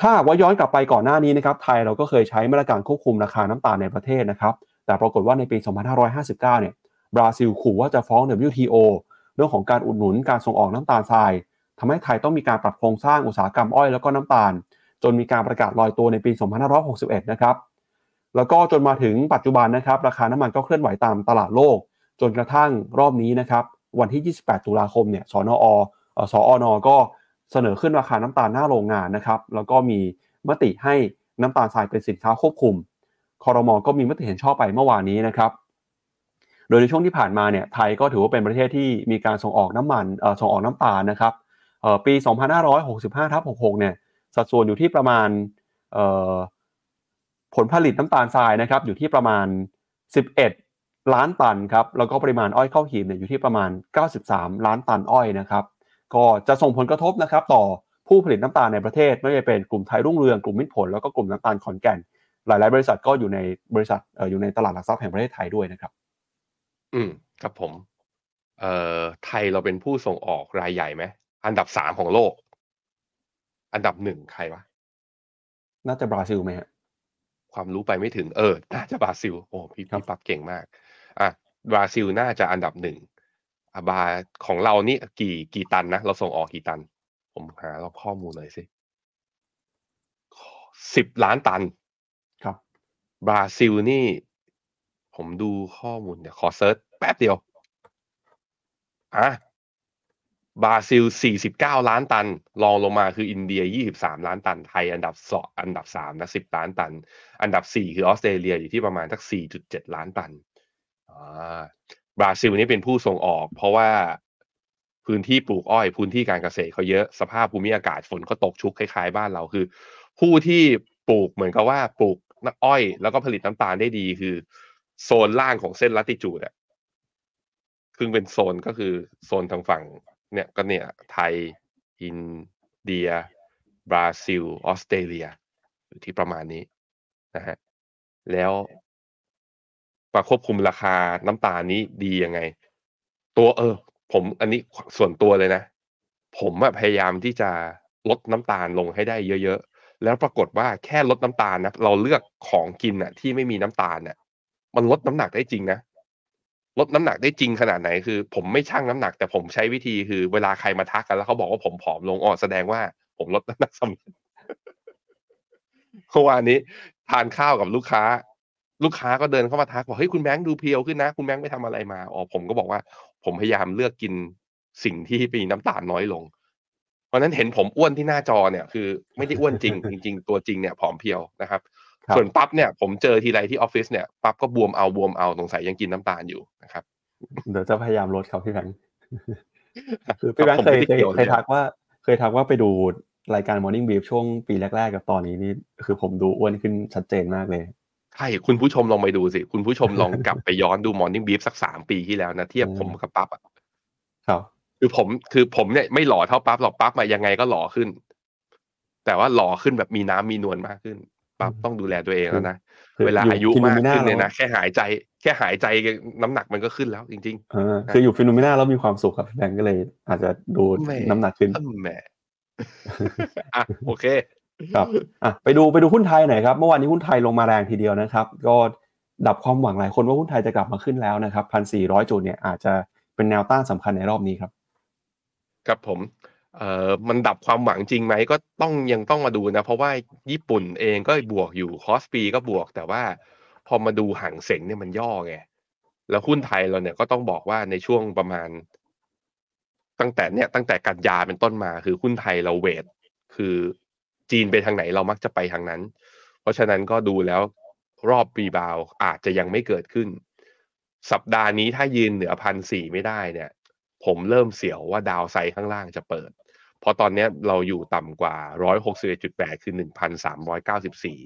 ถ้าว่าย้อนกลับไปก่อนหน้านี้นะครับไทยเราก็เคยใช้มาตรการควบคุมราคาน้ำตาลในประเทศนะครับแต่ปรากฏว่าในปีสองพันห้าร้อยห้าสิบเก้าเนี่ยบราซิลขู่ว่าจะฟ้อง ดับเบิลยู ที โอ เรื่องของการอุดหนุนการส่งออกน้ำตาลทรายทำให้ไทยต้องมีการปรับโครงสร้างอุตสาหกรรมอ้อยแล้วก็น้ำตาลจนมีการประกาศลอยตัวในปีสองพันห้าร้อยหกสิบเอ็ดนะครับแล้วก็จนมาถึงปัจจุบันนะครับราคาน้ำมันก็เคลื่อนไหวตามตลาดโลกจนกระทั่งรอบนี้นะครับวันที่ยี่สิบแปดตุลาคมเนี่ยสนอสอนก็เสนอขึ้นราคาน้ำตาลหน้าโรงงานนะครับแล้วก็มีมติให้น้ำตาลทรายเป็นสินค้าควบคุมครม.ก็มีมติเห็นชอบไปเมื่อวานนี้นะครับโดยในช่วงที่ผ่านมาเนี่ยไทยก็ถือว่าเป็นประเทศที่มีการส่งออกน้ำมันส่งออกน้ำตาลนะครับปี สองพันห้าร้อยหกสิบห้า ทับ หกสิบหก เนี่ยสัดส่วนอยู่ที่ประมาณผลผลิตน้ำตาลทรายนะครับอยู่ที่ประมาณสิบเอ็ดล้านตันครับแล้วก็ปริมาณอ้อยเข้าหีบเนี่ยอยู่ที่ประมาณเก้าสิบสามล้านตันอ้อยนะครับก็จะส่งผลกระทบนะครับต่อผู้ผลิตน้ำตาลในประเทศไม่ว่าจะเป็นกลุ่มไทยรุ่งเรืองกลุ่มมิตรผลแล้วก็กลุ่มน้ำตาลขอนแก่น หลายๆบริษัทก็อยู่ในบริษัทเอ่ออยู่ในตลาดหลักทรัพย์แห่งประเทศไทยด้วยนะครับอืมครับผมเอ่อไทยเราเป็นผู้ส่งออกรายใหญ่มั้ยอันดับสามของโลกอันดับหนึ่งใครวะน่าจะบราซิลมั้ยฮะความรู้ไปไม่ถึงเออน่าจะบราซิลโอ้พี่พี่ปรับเก่งมากอ่ะบราซิลน่าจะอันดับหนึ่งอ่ะบาของเรานี่กี่กี่ตันนะเราส่งออกกี่ตันผมหาเราข้อมูลหน่อยสิสิบล้านตันครับบราซิลนี่ผมดูข้อมูลเดี๋ยวขอเซิร์ชแป๊บเดียวอ่ะบราซิลสี่สิบเก้าล้านตันรองลงมาคืออินเดียยี่สิบสามล้านตันไทยอันดับสองอันดับสามนะสิบล้านตันอันดับสี่คือออสเตรเลียอยู่ที่ประมาณสัก สี่จุดเจ็ด ล้านตันอ่าบราซิลนี่เป็นผู้ส่งออกเพราะว่าพื้นที่ปลูกอ้อยพื้นที่การเกษตรเขาเยอะสภาพภูมิอากาศฝนก็ตกชุกคล้ายๆบ้านเราคือผู้ที่ปลูกเหมือนกับว่าปลูกอ้อยแล้วก็ผลิตน้ำตาลได้ดีคือโซนล่างของเส้นลัติจูดอ่ะซึ่งเป็นโซนก็คือโซนทางฝั่งเนี่ยก็เนี่ยไทยอินเดียบราซิลออสเตรเลียอยู่ที่ประมาณนี้นะฮะแล้วมาควบคุมราคาน้ำตาลนี้ดียังไงตัวเออผมอันนี้ส่วนตัวเลยนะผมพยายามที่จะลดน้ำตาลลงให้ได้เยอะๆแล้วปรากฏว่าแค่ลดน้ำตาลนะเราเลือกของกินอ่ะที่ไม่มีน้ำตาลอ่ะมันลดน้ำหนักได้จริงนะลดน้ำหนักได้จริงขนาดไหนคือผมไม่ชั่งน้ำหนักแต่ผมใช้วิธีคือเวลาใครมาทักกันแล้วเขาบอกว่าผมผอมลงอ๋อแสดงว่าผมลดน้ำหนักสำเร็จเมื่อวานนี้ทานข้าวกับลูกค้าลูกค้าก็เดินเข้ามาทักบอกเฮ้ยคุณแบงค์ดูเพรียวขึ้นนะคุณแบงค์ไปทำอะไรมาอ๋อผมก็บอกว่าผมพยายามเลือกกินสิ่งที่มีน้ำตาลน้อยลงเพราะนั้นเห็นผมอ้วนที่หน้าจอเนี่ยคือไม่ได้อ้วนจริงจริงตัวจริงเนี่ยผอมเพรียวนะครับส่วนปั๊บเนี่ยผมเจอทีไรที่ออฟฟิศเนี่ยปั๊บก็บวมเอาบวมเอาสงสัยยังกินน้ำตาลอยู่นะครับเดี๋ยวจะพยายามลดเขาพี่แบงค์คือพี่แบงค์เคยเคยทักว่าเคยทักว่าไปดูรายการ Morning Brief ช่วงปีแรกๆกับตอนนี้นี่คือผมดูอ้วนขึ้นชัดเจนมากเลยใช่คุณผู้ชมลองไปดูสิคุณผู้ชมลองกลับไปย้อนดู Morning Brief สักสามปีที่แล้วนะเทียบผมกับปั๊บอ่ะครับคือผมคือผมเนี่ยไม่หล่อเท่าปั๊บหรอกปั๊บมายังไงก็หล่อขึ้นแต่ว่าหล่อขึ้นแบบมีน้ำมีนวลมากขึ้นปั๊บต้องดูแลตัวเองแล้วนะเวลาอายุมากขึ้นเนี่ยนะแค่หายใจแค่หายใจน้ำหนักมันก็ขึ้นแล้วจริงๆเออคืออยู่ฟีโนเมนาแล้วมีความสุขครับแบงค์ก็เลยอาจจะดูน้ำหนักขึ้นแหมอ่ะโอเคครับอ่ะไปดูไปดูหุ้นไทยหน่อยครับเมื่อวานนี้หุ้นไทยลงมาแรงทีเดียวนะครับก็ดับความหวังหลายคนว่าหุ้นไทยจะกลับมาขึ้นแล้วนะครับ หนึ่งพันสี่ร้อย จุดเนี่ยอาจจะเป็นแนวต้านสำคัญในรอบนี้ครับครับผมเอ่อมันดับความหวังจริงไหมก็ต้องยังต้องมาดูนะเพราะว่าญี่ปุ่นเองก็บวกอยู่คอสปีก็บวกแต่ว่าพอมาดูหางเส็งเนี่ยมันย่อไงแล้วหุ้นไทยเราเนี่ยก็ต้องบอกว่าในช่วงประมาณตั้งแต่เนี่ยตั้งแต่กันยาเป็นต้นมาคือหุ้นไทยเราเวทคือจีนไปทางไหนเรามักจะไปทางนั้นเพราะฉะนั้นก็ดูแล้วรอบรีบาวด์อาจจะยังไม่เกิดขึ้นสัปดาห์นี้ถ้ายืนเหนือ หนึ่งพันสี่ร้อย ไม่ได้เนี่ยผมเริ่มเสียวว่าดาวไซด์ข้างล่างจะเปิดเพราะตอนนี้เราอยู่ต่ำกว่า หนึ่งร้อยหกสิบเอ็ดจุดแปด คือ หนึ่งพันสามร้อยเก้าสิบสี่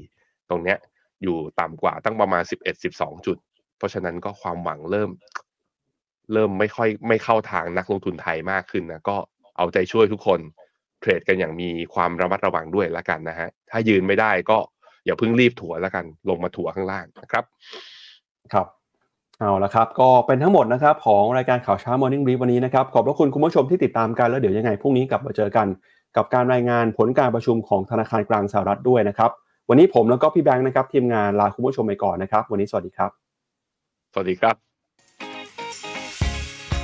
ตรงเนี้ยอยู่ต่ำกว่าตั้งประมาณ สิบเอ็ดถึงสิบสอง จุดเพราะฉะนั้นก็ความหวังเริ่มเริ่มไม่ค่อยไม่เข้าทางนักลงทุนไทยมากขึ้นนะก็เอาใจช่วยทุกคนเทรดกันอย่างมีความระมัดระวังด้วยละกันนะฮะถ้ายืนไม่ได้ก็อย่าเพิ่งรีบถัวละกันลงมาถัวข้างล่างนะครับครับเอาละครับก็เป็นทั้งหมดนะครับของรายการข่าวเช้า Morning Brief วันนี้นะครับขอบพระคุณคุณผู้ชมที่ติดตามกันแล้วเดี๋ยวยังไงพรุ่งนี้กลับมาเจอกันกับการรายงานผลการประชุมของธนาคารกลางสหรัฐด้วยนะครับวันนี้ผมแล้วก็พี่แบงค์นะครับทีมงานลาคุณผู้ชมไปก่อนนะครับวันนี้สวัสดีครับสวัสดีครับ